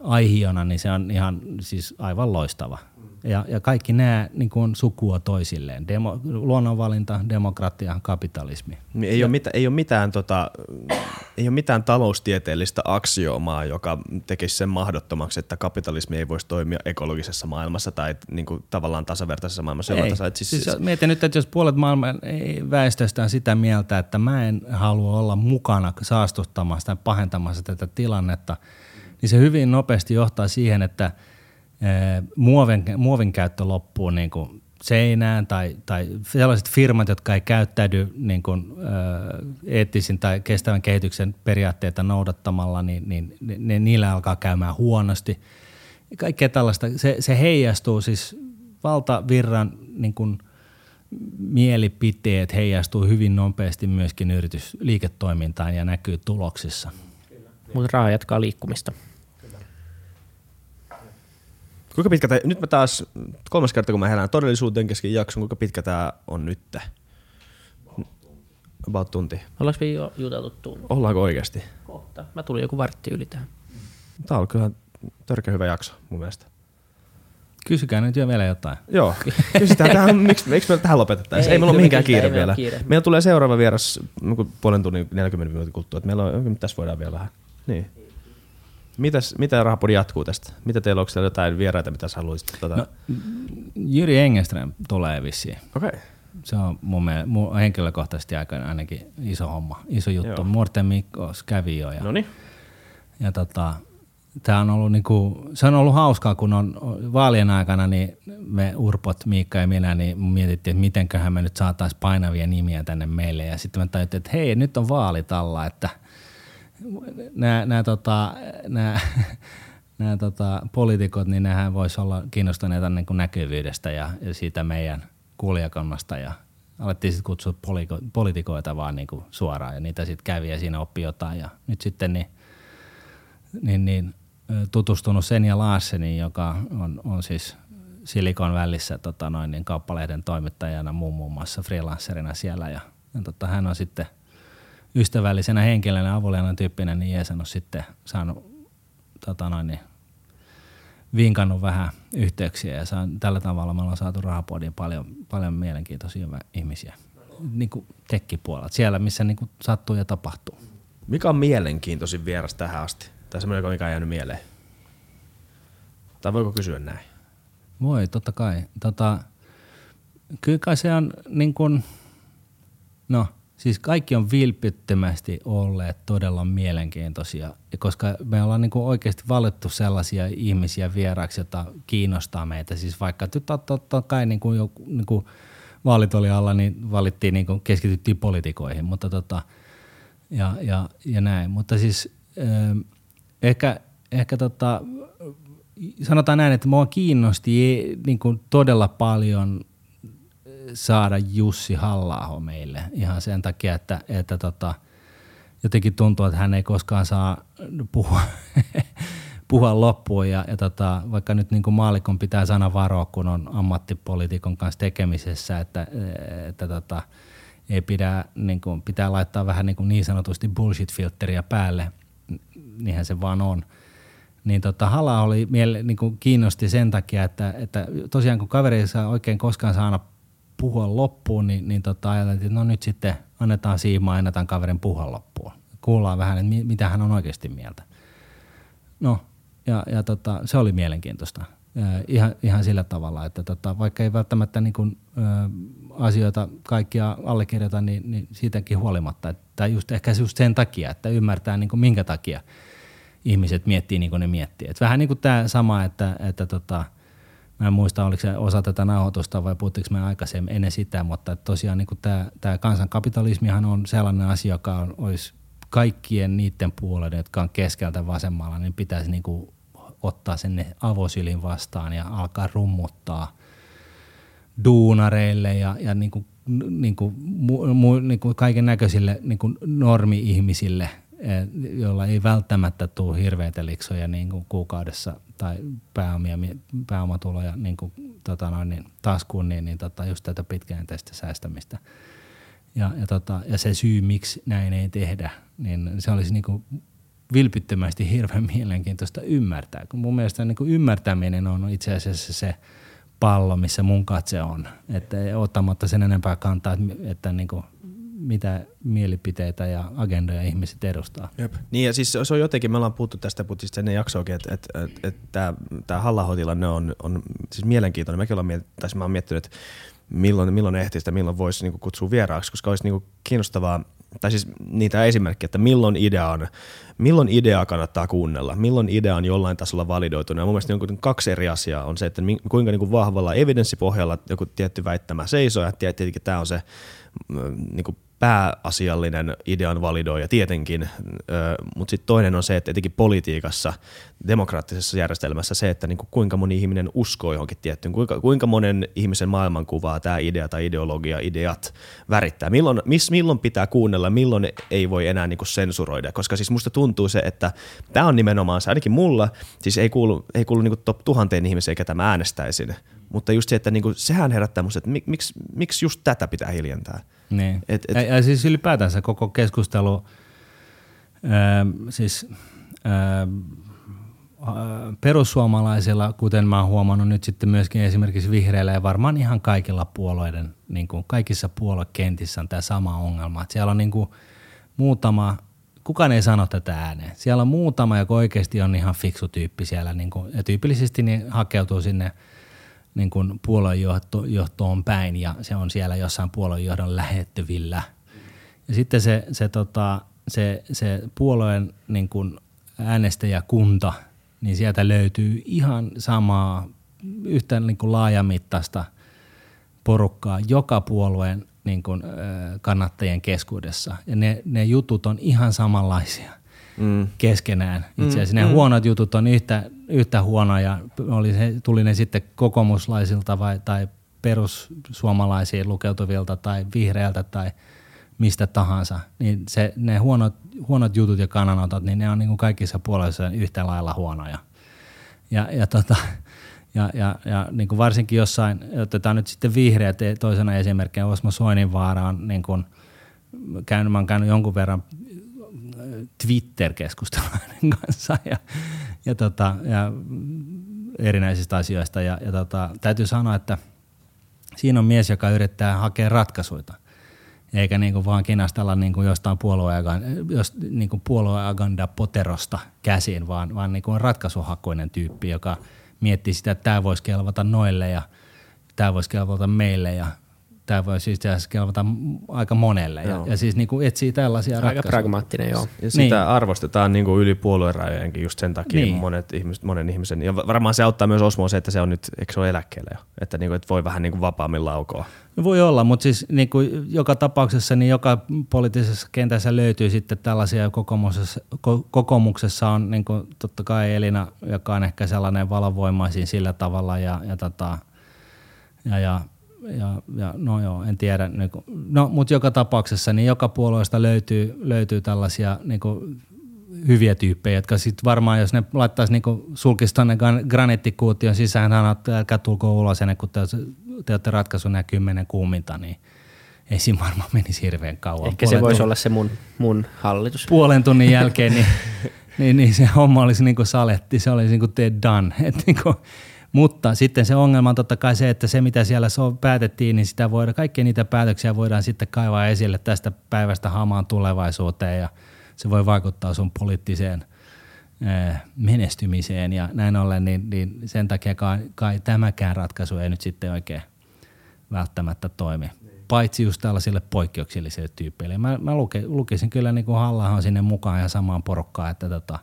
aihiona, niin se on ihan siis aivan loistava. Ja, ja kaikki nämä niin kuin sukua toisilleen. Demo, luonnonvalinta, demokratia, kapitalismi. Ei ole, mit, ei, ole mitään, tota, ei ole mitään taloustieteellistä aksioomaa, joka tekisi sen mahdottomaksi, että kapitalismi ei voisi toimia ekologisessa maailmassa tai niin kuin tavallaan tasavertaisessa maailmassa. Ei. Tasa, siis, siis, mietin nyt, että jos puolet maailman väestöstä on sitä mieltä, että mä en halua olla mukana saastuttamassa tai pahentamassa tätä tilannetta, niin se hyvin nopeasti johtaa siihen, että Muoven, muovin käyttö loppuu niin kuin seinään tai, tai sellaiset firmat, jotka ei käyttäydy niin kuin, eettisin tai kestävän kehityksen periaatteita noudattamalla, niin, niin ne, niillä alkaa käymään huonosti. Kaikkea tällaista. Se, se heijastuu siis valtavirran niin kuin mielipiteet heijastuu hyvin nopeasti myöskin yritys liiketoimintaan ja näkyy tuloksissa. Mutta raha jatkaa liikkumista. Kuinka pitkä tämä, nyt mä taas, kolmas kerta kun mä herään todellisuuteen kesken jakson, kuinka pitkä tää on nyt? About tunti. Ollaanko me jo juteltu tunti? Ollaanko oikeasti? Kohta. Mä tulin joku vartti yli tähän. Tää on kyllä törkeä hyvä jakso mun mielestä. Kysykää nyt jo vielä jotain. Joo, kysytään tähän, miksi, miksi me tähän lopetettaisiin? Ei, ei meillä ole mihinkään kiire vielä. Kiire. Meillä tulee seuraava vieras puolen tunnin neljäkymmentä minuutin kuluttua, että meillä on, tässä voidaan vielä vähän. Niin. Mitäs, mitä Rahapodi jatkuu tästä? Mitä teillä onko teillä jotain vieraita, mitä sä haluaisit? Tuota? No, Jyri Engenström tulee vissiin. Okei. Okay. Se on mun, mielestä, mun henkilökohtaisesti aika ainakin iso homma, iso juttu. Joo. Muorten Mikko kävi jo. Ja, ja tota, Tämä on ollut niinku, se on ollut hauskaa, kun on vaalien aikana, niin me urpot, Miikka ja minä, niin mietittiin, että mitenköhän me nyt saataisiin painavia nimiä tänne meille. Ja sitten me tajuttiin, että hei, nyt on vaalit alla, että nämä, nämä, tota, nämä, nämä tota, poliitikot, niin nehän voisi olla kiinnostuneita niin kuin näkyvyydestä ja, ja siitä meidän kuulijakannasta. Ja alettiin sitten kutsua poliko- poliitikoita vaan niin kuin suoraan ja niitä sitten kävi ja siinä oppi jotain. Ja nyt sitten niin, niin, niin tutustunut Senja Larseniin, joka on, on siis Silikon välissä tota noin, niin Kauppalehden toimittajana muun, muun muassa freelancerina siellä. Ja, ja tota, hän on sitten ystävällisenä henkilönä, avuliaana tyyppinen, niin jeesannut sitten saanut tota noin, niin vinkannut vähän yhteyksiä. Ja saan, tällä tavalla me ollaan saatu Rahapodiin paljon, paljon mielenkiintoisia ihmisiä niin kuin tekkipuolelta, siellä missä niin kuin sattuu ja tapahtuu. Mikä on mielenkiintoisin vieras tähän asti? Tai semmoinen, mikä on jäänyt mieleen? Tai voiko kysyä näin? Voi, totta kai. Tota, kyllä kai se on niin kuin, no siis kaikki on vilpittömästi olleet todella mielenkiintoisia, koska me ollaan niin kuin oikeasti valittu sellaisia ihmisiä vieraiksi, joita kiinnostaa meitä. Siis vaikka totta kai niin kuin joku, niin kuin vaalit oli alla, niin valittiin, niin kuin keskityttiin politikoihin, mutta tota, ja, ja, ja näin. Mutta siis ehkä, ehkä tota, sanotaan näin, että mua kiinnosti niin kuin todella paljon saada Jussi Halla-aho meille ihan sen takia, että, että tota, jotenkin tuntuu, että hän ei koskaan saa puhua, puhua loppuun ja, ja tota, vaikka nyt niin kuin maallikon pitää sana varoa, kun on ammattipoliitikon kanssa tekemisessä, että, että tota, ei pidä, niin kuin, pitää laittaa vähän niin, kuin niin sanotusti bullshit-filtteriä päälle, niinhän se vaan on. Niin tota, Hala oli miele, niin kuin kiinnosti sen takia, että, että tosiaan kun kaveri ei saa oikein koskaan saada puhua loppuun, niin, niin tota, ajateltiin, että no nyt sitten annetaan siimaa, annetaan kaverin puhua loppuun. Kuullaan vähän, että mi, mitä hän on oikeasti mieltä. No ja, ja tota, se oli mielenkiintoista. Ihan, ihan sillä tavalla, että tota, vaikka ei välttämättä niin kuin, ö, asioita kaikkia allekirjoita, niin, niin siitäkin huolimatta. Että just, ehkä just sen takia, että ymmärtää niin kuin minkä takia ihmiset miettii niin kuin ne miettii. Et vähän niin kuin tämä sama, että, että tota, mä en muista oliko se osa tätä nauhoitusta vai puhuttiinko me aikaisemmin ennen sitä, mutta tosiaan niin kuin tämä, tämä kansankapitalismihan on sellainen asia, joka on, olisi kaikkien niiden puolueiden, jotka on keskeltä vasemmalla, niin pitäisi niin kuin ottaa sen avosylin vastaan ja alkaa rummuttaa duunareille ja, ja niin kuin, niin kuin, niin kuin kaiken näköisille niin kuin normi-ihmisille, joilla ei välttämättä tule hirveitä liksoja niin kuin kuukaudessa tai pääomia, pääomatuloja niin kuin, tota noin, niin, taskuun, niin, niin tota, just tätä pitkäjänteistä säästämistä. Ja, ja, tota, ja se syy, miksi näin ei tehdä, niin se olisi niin kuin vilpittömästi hirveän mielenkiintoista ymmärtää, kun mun mielestä niin kuin ymmärtäminen on itse asiassa se pallo, missä mun katse on. Että ottamatta sen enempää kantaa, että, että niin kuin mitä mielipiteitä ja agendoja ihmiset edustaa. Jep. Niin ja siis se on jotenkin, me ollaan puhuttu tästä putista ennen jaksoakin, että, että, että, että tämä Halla-ahotilanne on, on siis mielenkiintoinen. Mäkin ollaan miet- tai mä oon miettinyt, että milloin, milloin ehtii sitä, milloin voisi niin kuin kutsua vieraaksi, koska olisi niin kuin kiinnostavaa, tai siis niitä esimerkkejä, että milloin idea on, milloin ideaa kannattaa kuunnella, milloin idea on jollain tasolla validoitunut. Ja mun mielestä niin kaksi eri asiaa on se, että kuinka niin kuin vahvalla evidenssipohjalla joku tietty väittämä seisoo, ja tietenkin tämä on se niin kuin pääasiallinen idean validoija tietenkin, mutta sitten toinen on se, että etenkin politiikassa, demokraattisessa järjestelmässä se, että niinku kuinka moni ihminen uskoo johonkin tiettyyn, kuinka, kuinka monen ihmisen maailmankuvaa tämä idea tai ideologia, ideat värittää. Milloin, miss, milloin pitää kuunnella, milloin ei voi enää niinku sensuroida, koska siis musta tuntuu se, että tämä on nimenomaan se, ainakin mulla, siis ei kuulu, ei kuulu niinku top tuhanteen ihmisiä, ketä mä äänestäisin, mutta just se, että niinku, sehän herättää musta, että mik, miksi, miksi just tätä pitää hiljentää. Niin. Et, et. Ja, ja siis ylipäätänsä koko keskustelu, ää, siis ää, perussuomalaisilla, kuten mä oon huomannut nyt sitten myöskin esimerkiksi vihreillä ja varmaan ihan kaikilla puolueiden, niin kuin kaikissa puoluekentissä on tämä sama ongelma. Et siellä on niin kuin muutama, kukaan ei sano tätä ääneen, siellä on muutama, joka oikeasti on ihan fiksu tyyppi siellä niin kuin, ja tyypillisesti niin hakeutuu sinne niin kuin puoluejohtoon päin ja se on siellä jossain puoluejohdon lähettyvillä. Ja sitten se, se, tota, se, se puolueen niin kuin äänestäjäkunta niin sieltä löytyy ihan samaa yhtä niin kuin laajamittaista porukkaa joka puolueen niin kuin, kannattajien keskuudessa. Ja ne, ne jutut on ihan samanlaisia mm. keskenään. Itse asiassa mm. ne huonot jutut on yhtä, yhtä huonoja. Oli se, tuli ne sitten kokoomuslaisilta vai, tai perussuomalaisiin lukeutuvilta tai vihreältä tai mistä tahansa. Niin se, ne huonot, huonot jutut ja kannanotot, niin ne on niin kuin kaikissa puolueissa yhtä lailla huonoja. Ja, ja tota... Ja, ja, ja niin kuin varsinkin jossain, otetaan nyt sitten vihreät toisena esimerkkinä, Osmo Soininvaara on niin kuin, käyn, mä oon käynyt jonkun verran Twitter-keskusteluiden kanssa ja, ja, tota, ja erinäisistä asioista. Ja, ja tota, täytyy sanoa, että siinä on mies, joka yrittää hakea ratkaisuja, eikä niin kuin vaan kinastella niin kuin jostain niin kuin puolueagenda-poterosta käsin, vaan, vaan niin kuin ratkaisuhakoinen tyyppi, joka miettii sitä, että tämä voisi kelvata noille ja tämä voisi kelvata meille ja tämä voisi itse asiassa kelvata aika monelle. Ja, ja siis niin kuin etsii tällaisia aika ratkaisuja. Aika pragmaattinen, joo. Ja sitä niin. arvostetaan niin kuin yli puoluerajojenkin just sen takia niin. monet ihmiset, monen ihmisen. Ja varmaan se auttaa myös Osmoa se, että se on nyt, eikö se ole eläkkeellä jo? Että, niin kuin, että voi vähän niin kuin vapaammin laukoa. No voi olla, mutta siis niin kuin joka tapauksessa, niin joka poliittisessa kentässä löytyy sitten tällaisia kokoomuksessa, kokoomuksessa on niin kuin totta kai Elina, joka on ehkä sellainen valvoimaisin sillä tavalla ja, ja, tota, ja, ja, ja, ja no joo, en tiedä. Niin kuin, no mutta joka tapauksessa, niin joka puolueesta löytyy, löytyy tällaisia niin kuin hyviä tyyppejä, jotka sitten varmaan, jos ne laittaisi niin kuin sulkisi tuonne graniittikuution sisään, niin älkää tulko ulos ennen kuin te te olette ratkaisu nämä kymmenen kuuminta, niin ei siinä varmaan menisi hirveän kauan. Ehkä puolen se voisi tunn... olla se mun, mun hallitus. Puolen tunnin jälkeen niin, niin, niin se homma olisi niin kuin saletti, se olisi niin kuin te done. Niin kuin. Mutta sitten se ongelma on totta kai se, että se mitä siellä päätettiin, niin sitä voidaan, kaikkia niitä päätöksiä voidaan sitten kaivaa esille tästä päivästä hamaan tulevaisuuteen ja se voi vaikuttaa sun poliittiseen menestymiseen ja näin ollen, niin, niin sen takia kai, kai tämäkään ratkaisu ei nyt sitten oikein välttämättä toimi. Paitsi just tällaisille poikkeuksellisille tyyppeille. Mä, mä luke, lukisin kyllä niin kuin Halla-ahon sinne mukaan ja samaan porukkaan, että, tota,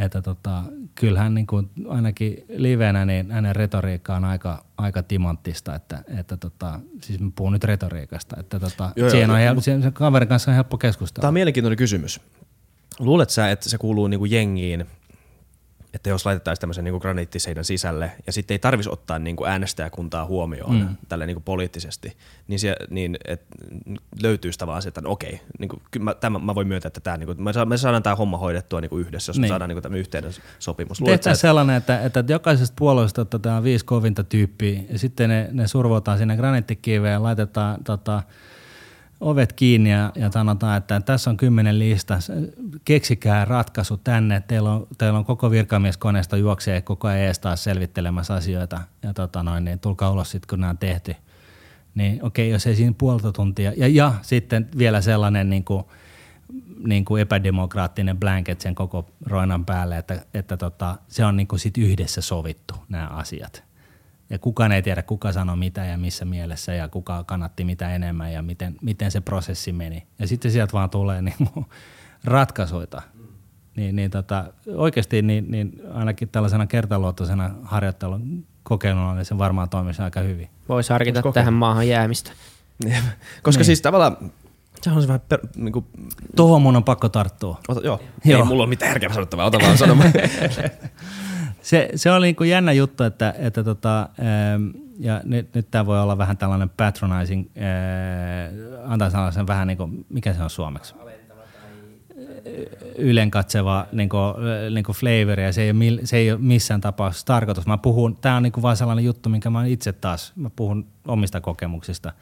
että tota, kyllähän niin kuin ainakin livenä niin hänen retoriikka on aika, aika timanttista, että, että tota, siis mä puhun nyt retoriikasta, että tota, joo, siihen joo, on helppo, sen kaverin kanssa on helppo keskustella. Tämä on mielenkiintoinen kysymys. Luulet sä, että se kuuluu niinku jengiin, että jos laitettaisiin tämmöisen niinku graniittiseinän sisälle ja sitten ei tarvitsisi ottaa niinku äänestäjäkuntaa huomioon mm. tälle niinku poliittisesti, niin, se, niin et, löytyisi tavallaan se, että no okei, niinku, mä, tämän, mä voin myöntää, että tämä, niinku, me saadaan tämä homma hoidettua niinku yhdessä, jos niin. me saadaan niinku tämmöinen yhteinen sopimus. Tehtäisiin sellainen, että, että jokaisesta puolueesta otetaan viisi kovinta tyyppiä ja sitten ne, ne survotaan sinne graniittikiveen ja laitetaan tota, ovet kiinni ja, ja sanotaan, että tässä on kymmenen lista, keksikää ratkaisu tänne, teillä on, teillä on koko virkamieskoneisto juoksee koko ajan ees taas selvittelemässä asioita ja tota noin, niin tulkaa ulos sitten kun nämä on tehty. Niin okei, jos ei siinä puolta tuntia ja, ja sitten vielä sellainen niin kuin, niin kuin epädemokraattinen blanket sen koko roinan päälle, että, että tota, se on niin kuin sit yhdessä sovittu nämä asiat. Ja kukaan ei tiedä, kuka sanoi mitä ja missä mielessä ja kuka kannatti mitä enemmän ja miten, miten se prosessi meni. Ja sitten sieltä vaan tulee niin ratkaisuja. Niin, niin tota, oikeasti niin, niin ainakin tällaisena kertaluottoisena harjoittelun kokeiluna niin se varmaan toimisi aika hyvin. Voisi harkita Vois tähän maahan jäämistä. Koska niin. siis tavallaan se on se vähän per, niin kuin... Tuohon mun on pakko tarttua. Ota, joo. joo, ei mulla ole mitään järkeä sanottavaa, ota vaan sanomaan. Se, se oli niin kuin jännä juttu, että, että tota, ja nyt, nyt tämä voi olla vähän tällainen patronizing, antaa sanoa sen vähän niin kuin, mikä se on suomeksi? Ylenkatseva niin kuin, niin kuin flavor ja se ei, ole, se ei ole missään tapauksessa tarkoitus. Mä puhun, tämä on niin kuin vaan sellainen juttu, minkä mä itse taas, mä puhun omista kokemuksista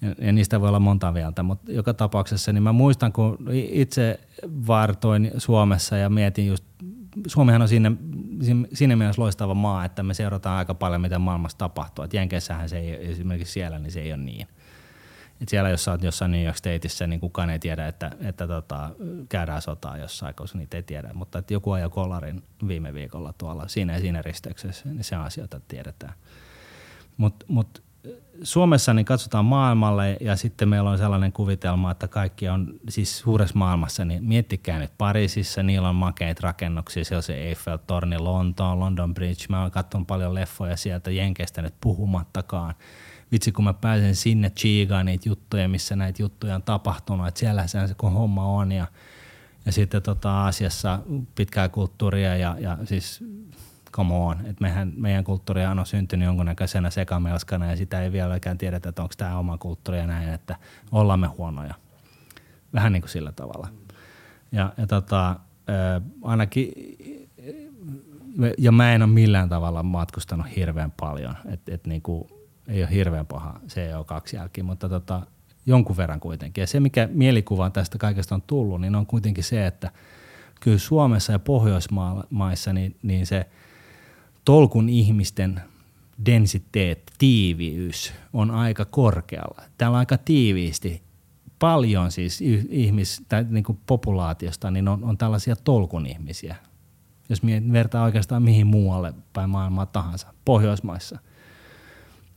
ja, ja niistä voi olla monta mieltä, mutta joka tapauksessa niin mä muistan, kun itse vartoin Suomessa ja mietin just, Suomihan on siinä, siinä mielessä loistava maa, että me seurataan aika paljon, mitä maailmassa tapahtuu. Et Jenkeissähän se ei, esimerkiksi siellä, niin se ei ole niin. Et siellä, jos sä oot jossain New York Stateissa, niin kukaan ei tiedä, että, että tota, käydään sotaa jossain, koska niitä ei tiedä. Mutta että joku ajoi kollarin viime viikolla tuolla, siinä ja siinä risteyksessä, niin se asioita tiedetään. Mutta mut Suomessa niin katsotaan maailmalle ja sitten meillä on sellainen kuvitelma, että kaikki on siis suuressa maailmassa, niin miettikää nyt Pariisissa, niillä on makeita rakennuksia, siellä on se Eiffel-torni, Lontoon, London Bridge, mä oon katsonut paljon leffoja sieltä Jenkeistä nyt puhumattakaan. Vitsi kun mä pääsen sinne chiigaan niitä juttuja, missä näitä juttuja on tapahtunut, että siellähän se kun homma on ja, ja sitten tota Aasiassa pitkää kulttuuria ja, ja siis come on, että mehän, meidän kulttuuria on syntynyt jonkunnäköisenä sekamelskana ja sitä ei vieläkään tiedetä, että onko tämä oma kulttuuri ja näin, että ollaan me huonoja. Vähän niin kuin sillä tavalla. Ja, ja tota, äh, ainakin, ja mä en ole millään tavalla matkustanut hirveän paljon, että et niinku, ei ole hirveän paha C O kaksi jälki, mutta tota, jonkun verran kuitenkin. Ja se, mikä mielikuva tästä kaikesta on tullut, niin on kuitenkin se, että kyllä Suomessa ja Pohjoismaissa niin, niin se tolkun ihmisten densiteetti, tiiviys on aika korkealla. Täällä on aika tiiviisti paljon siis ihmis, tai niin kuin populaatiosta niin on, on tällaisia tolkun ihmisiä, jos vertaa oikeastaan mihin muualle päin maailmaa tahansa, Pohjoismaissa.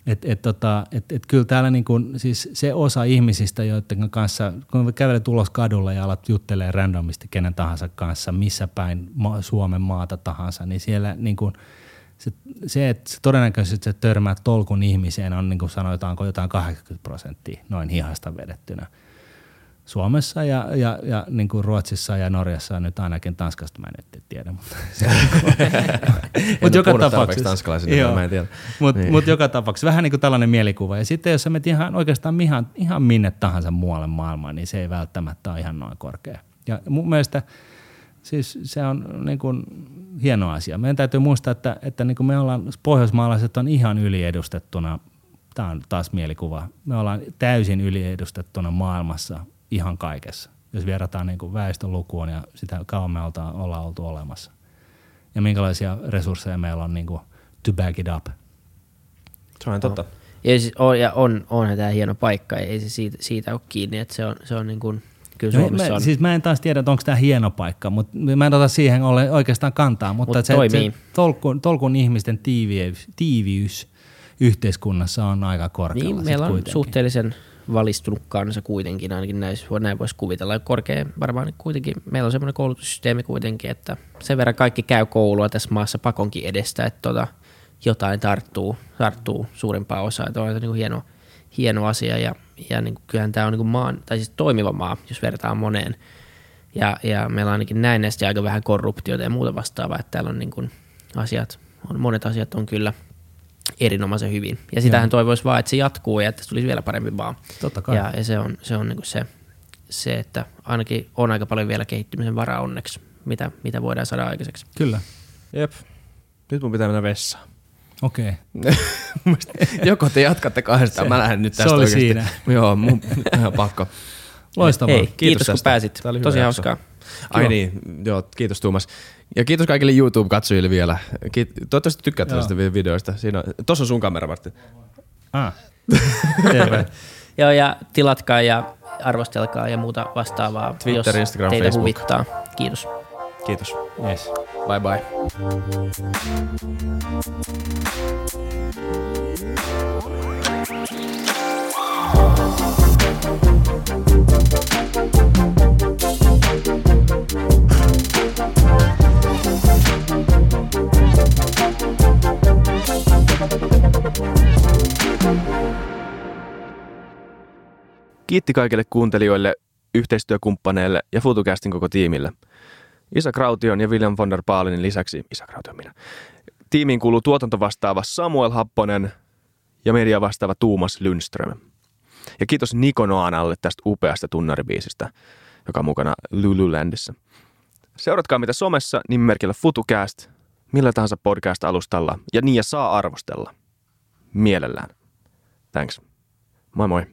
Et, et, tota, et, et kyllä täällä niin kuin, siis se osa ihmisistä, joiden kanssa, kun kävelet ulos kadulla ja alat juttelemaan randomisti kenen tahansa kanssa, missä päin Suomen maata tahansa, niin siellä niin kuin se, se, että todennäköisesti se törmää tolkun ihmiseen on niin kuin sanotaanko jotain kahdeksankymmentä prosenttia noin hihasta vedettynä. Suomessa ja, ja, ja niin kuin Ruotsissa ja Norjassa nyt ainakin Tanskasta mä en nyt tiedä, mutta mut joka tapauksessa. Mut, niin. mut joka tapauksessa vähän niin kuin tällainen mielikuva. Ja sitten jos sä menet ihan oikeastaan ihan, ihan minne tahansa muualle maailmaan, niin se ei välttämättä ole ihan noin korkea. Ja mun mielestä siis se on niin kuin hieno asia. Meidän täytyy muistaa, että, että niin kuin me ollaan, pohjoismaalaiset on ihan yliedustettuna. Tämä on taas mielikuva. Me ollaan täysin yliedustettuna maailmassa. Ihan kaikessa, jos verrataan niin väestölukuun ja sitä kauan me ollaan, ollaan oltu olemassa. Ja minkälaisia resursseja meillä on niin kuin to back it up. Se on totta. Ja, siis on, ja on, onhan tämä hieno paikka, ei se siitä, siitä ole kiinni, että se on, se on niin kuin, kyllä Suomessa no, mä, on. Siis mä en taas tiedä, onko tämä hieno paikka, mutta mä en ota siihen ole oikeastaan kantaa, mutta Mut se, se tolkun, tolkun ihmisten tiiviys, tiiviys yhteiskunnassa on aika korkealla. Niin, meillä on kuitenkin suhteellisen valistunut kansa kuitenkin, ainakin näissä, näin voisi kuvitella. Korkea varmaan kuitenkin, meillä on semmoinen koulutussysteemi kuitenkin, että sen verran kaikki käy koulua tässä maassa pakonkin edestä, että tota, jotain tarttuu, tarttuu suurempaa osaa. Että on niin hieno, hieno asia ja, ja niin kuin, kyllähän tämä on niin kuin maan, tai siis toimiva maa, jos vertaa moneen. Ja, ja meillä on ainakin näin näistä aika vähän korruptiota ja muuta vastaavaa, että täällä on niin kuin asiat, on, monet asiat on kyllä erinomaisen hyvin. Ja sitähän toivoisi vaan, että se jatkuu ja että se tulisi vielä parempi vaan. Totta kai. Ja, ja se on, se, on niinku se, se, että ainakin on aika paljon vielä kehittymisen varaa onneksi, mitä, mitä voidaan saada aikaiseksi. Kyllä. Jep. Nyt mun pitää mennä vessaan. Okei. Joko te jatkatte kahdestaan, mä lähden nyt tästä se oli oikeasti. Siinä. Joo, mun ihan pakko. Loistavaa. Hei, kiitos, kiitos kun pääsit. Tosi hauskaa. Ai niin, joo, kiitos Tuomas. Ja kiitos kaikille YouTube-katsojille vielä. Kiit- Toivottavasti tykkää tällaista videoista. Siinä on, tossa on sun kamera, Martin. Ah. Joo, ja tilatkaa ja arvostelkaa ja muuta vastaavaa, Twitter, jos Instagram, teitä Facebook huvittaa. Kiitos. Kiitos. Yes. Bye bye. Kiitti kaikille kuuntelijoille, yhteistyökumppaneille ja Futucastin koko tiimille. Isa Kraution ja William von der Baalinin lisäksi, Isa Kraution minä, tiimiin kuuluu tuotantovastaava Samuel Happonen ja mediavastaava Tuomas Lundström. Ja kiitos Niko Noanalle tästä upeasta tunnaribiisistä, joka on mukana Lululandissä. Seuratkaa mitä somessa nimimerkillä Futucast, millä tahansa podcast-alustalla ja niin ja saa arvostella. Mielellään. Thanks. Moi moi.